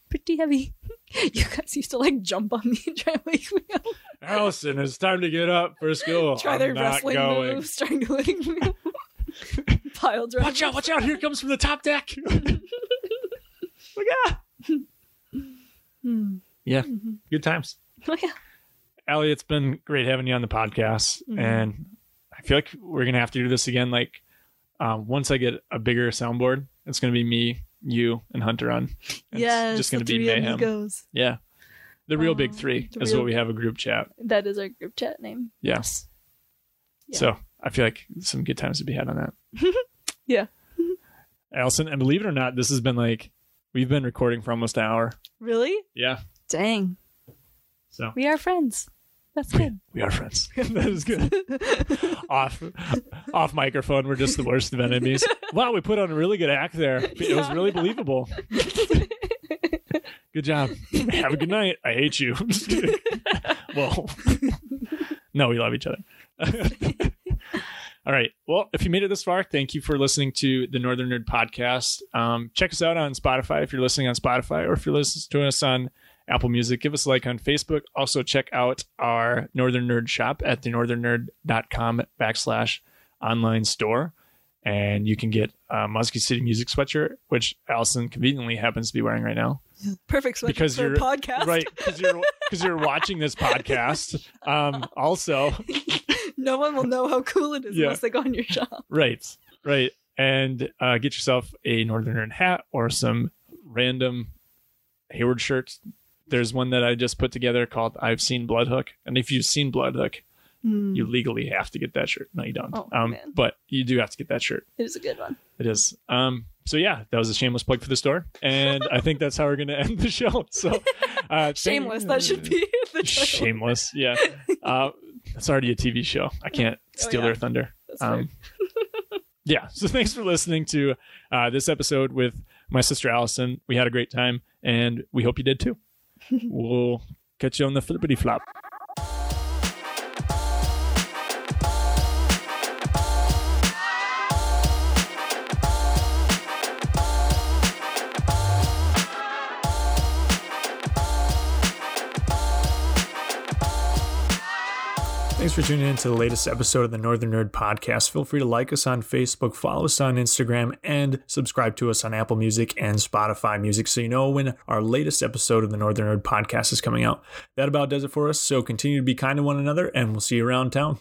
pretty heavy. You guys used to like jump on me and try to wake me up. Allison, it's time to get up for school. Try their wrestling moves, strangling me. Pile driver. Watch out, here it comes from the top deck. Look out. Yeah. Mm-hmm. Good times. Oh yeah. Allie, it's been great having you on the podcast, and I feel like we're going to have to do this again, like Once I get a bigger soundboard, it's going to be me, you, and Hunter on. Yeah, it's just going to be mayhem. Amigos. Yeah. The real big three is what we have a group chat. That is our group chat name. Yeah. Yes. Yeah. So I feel like some good times to be had on that. Yeah. Allison, and believe it or not, this has been like, we've been recording for almost an hour. Really? Yeah. Dang. So we are friends. That's good. We are friends. That is good. Off microphone, we're just the worst of enemies. Wow, we put on a really good act there. It was really believable. Good job. Have a good night. I hate you. Well, no, we love each other. All right. Well, if you made it this far, thank you for listening to the Northern Nerd Podcast. Check us out on Spotify if you're listening on Spotify, or if you're listening to us on Apple Music, give us a like on Facebook. Also, check out our Northern Nerd shop at thenorthernnerd.com/online-store. And you can get a Muskie City Music sweatshirt, which Allison conveniently happens to be wearing right now. Perfect sweatshirt because for a podcast. Right, because you're watching this podcast. Also, no one will know how cool it is unless they go in your shop. Right. And get yourself a Northern Nerd hat or some random Hayward shirts. There's one that I just put together called I've Seen Bloodhook. And if you've seen Bloodhook, you legally have to get that shirt. No, you don't. Oh, man. But you do have to get that shirt. It is a good one. It is. So yeah, that was a shameless plug for the store. And I think that's how we're going to end the show. So shameless. That should be the title. Shameless. Yeah. It's already a TV show. I can't steal their thunder. That's yeah. So thanks for listening to this episode with my sister, Allison. We had a great time and we hope you did too. We'll catch you on the flippity flop. Thanks for tuning in to the latest episode of the Northern Nerd Podcast. Feel free to like us on Facebook, follow us on Instagram, and subscribe to us on Apple Music and Spotify Music so you know when our latest episode of the Northern Nerd Podcast is coming out. That about does it for us, so continue to be kind to one another, and we'll see you around town.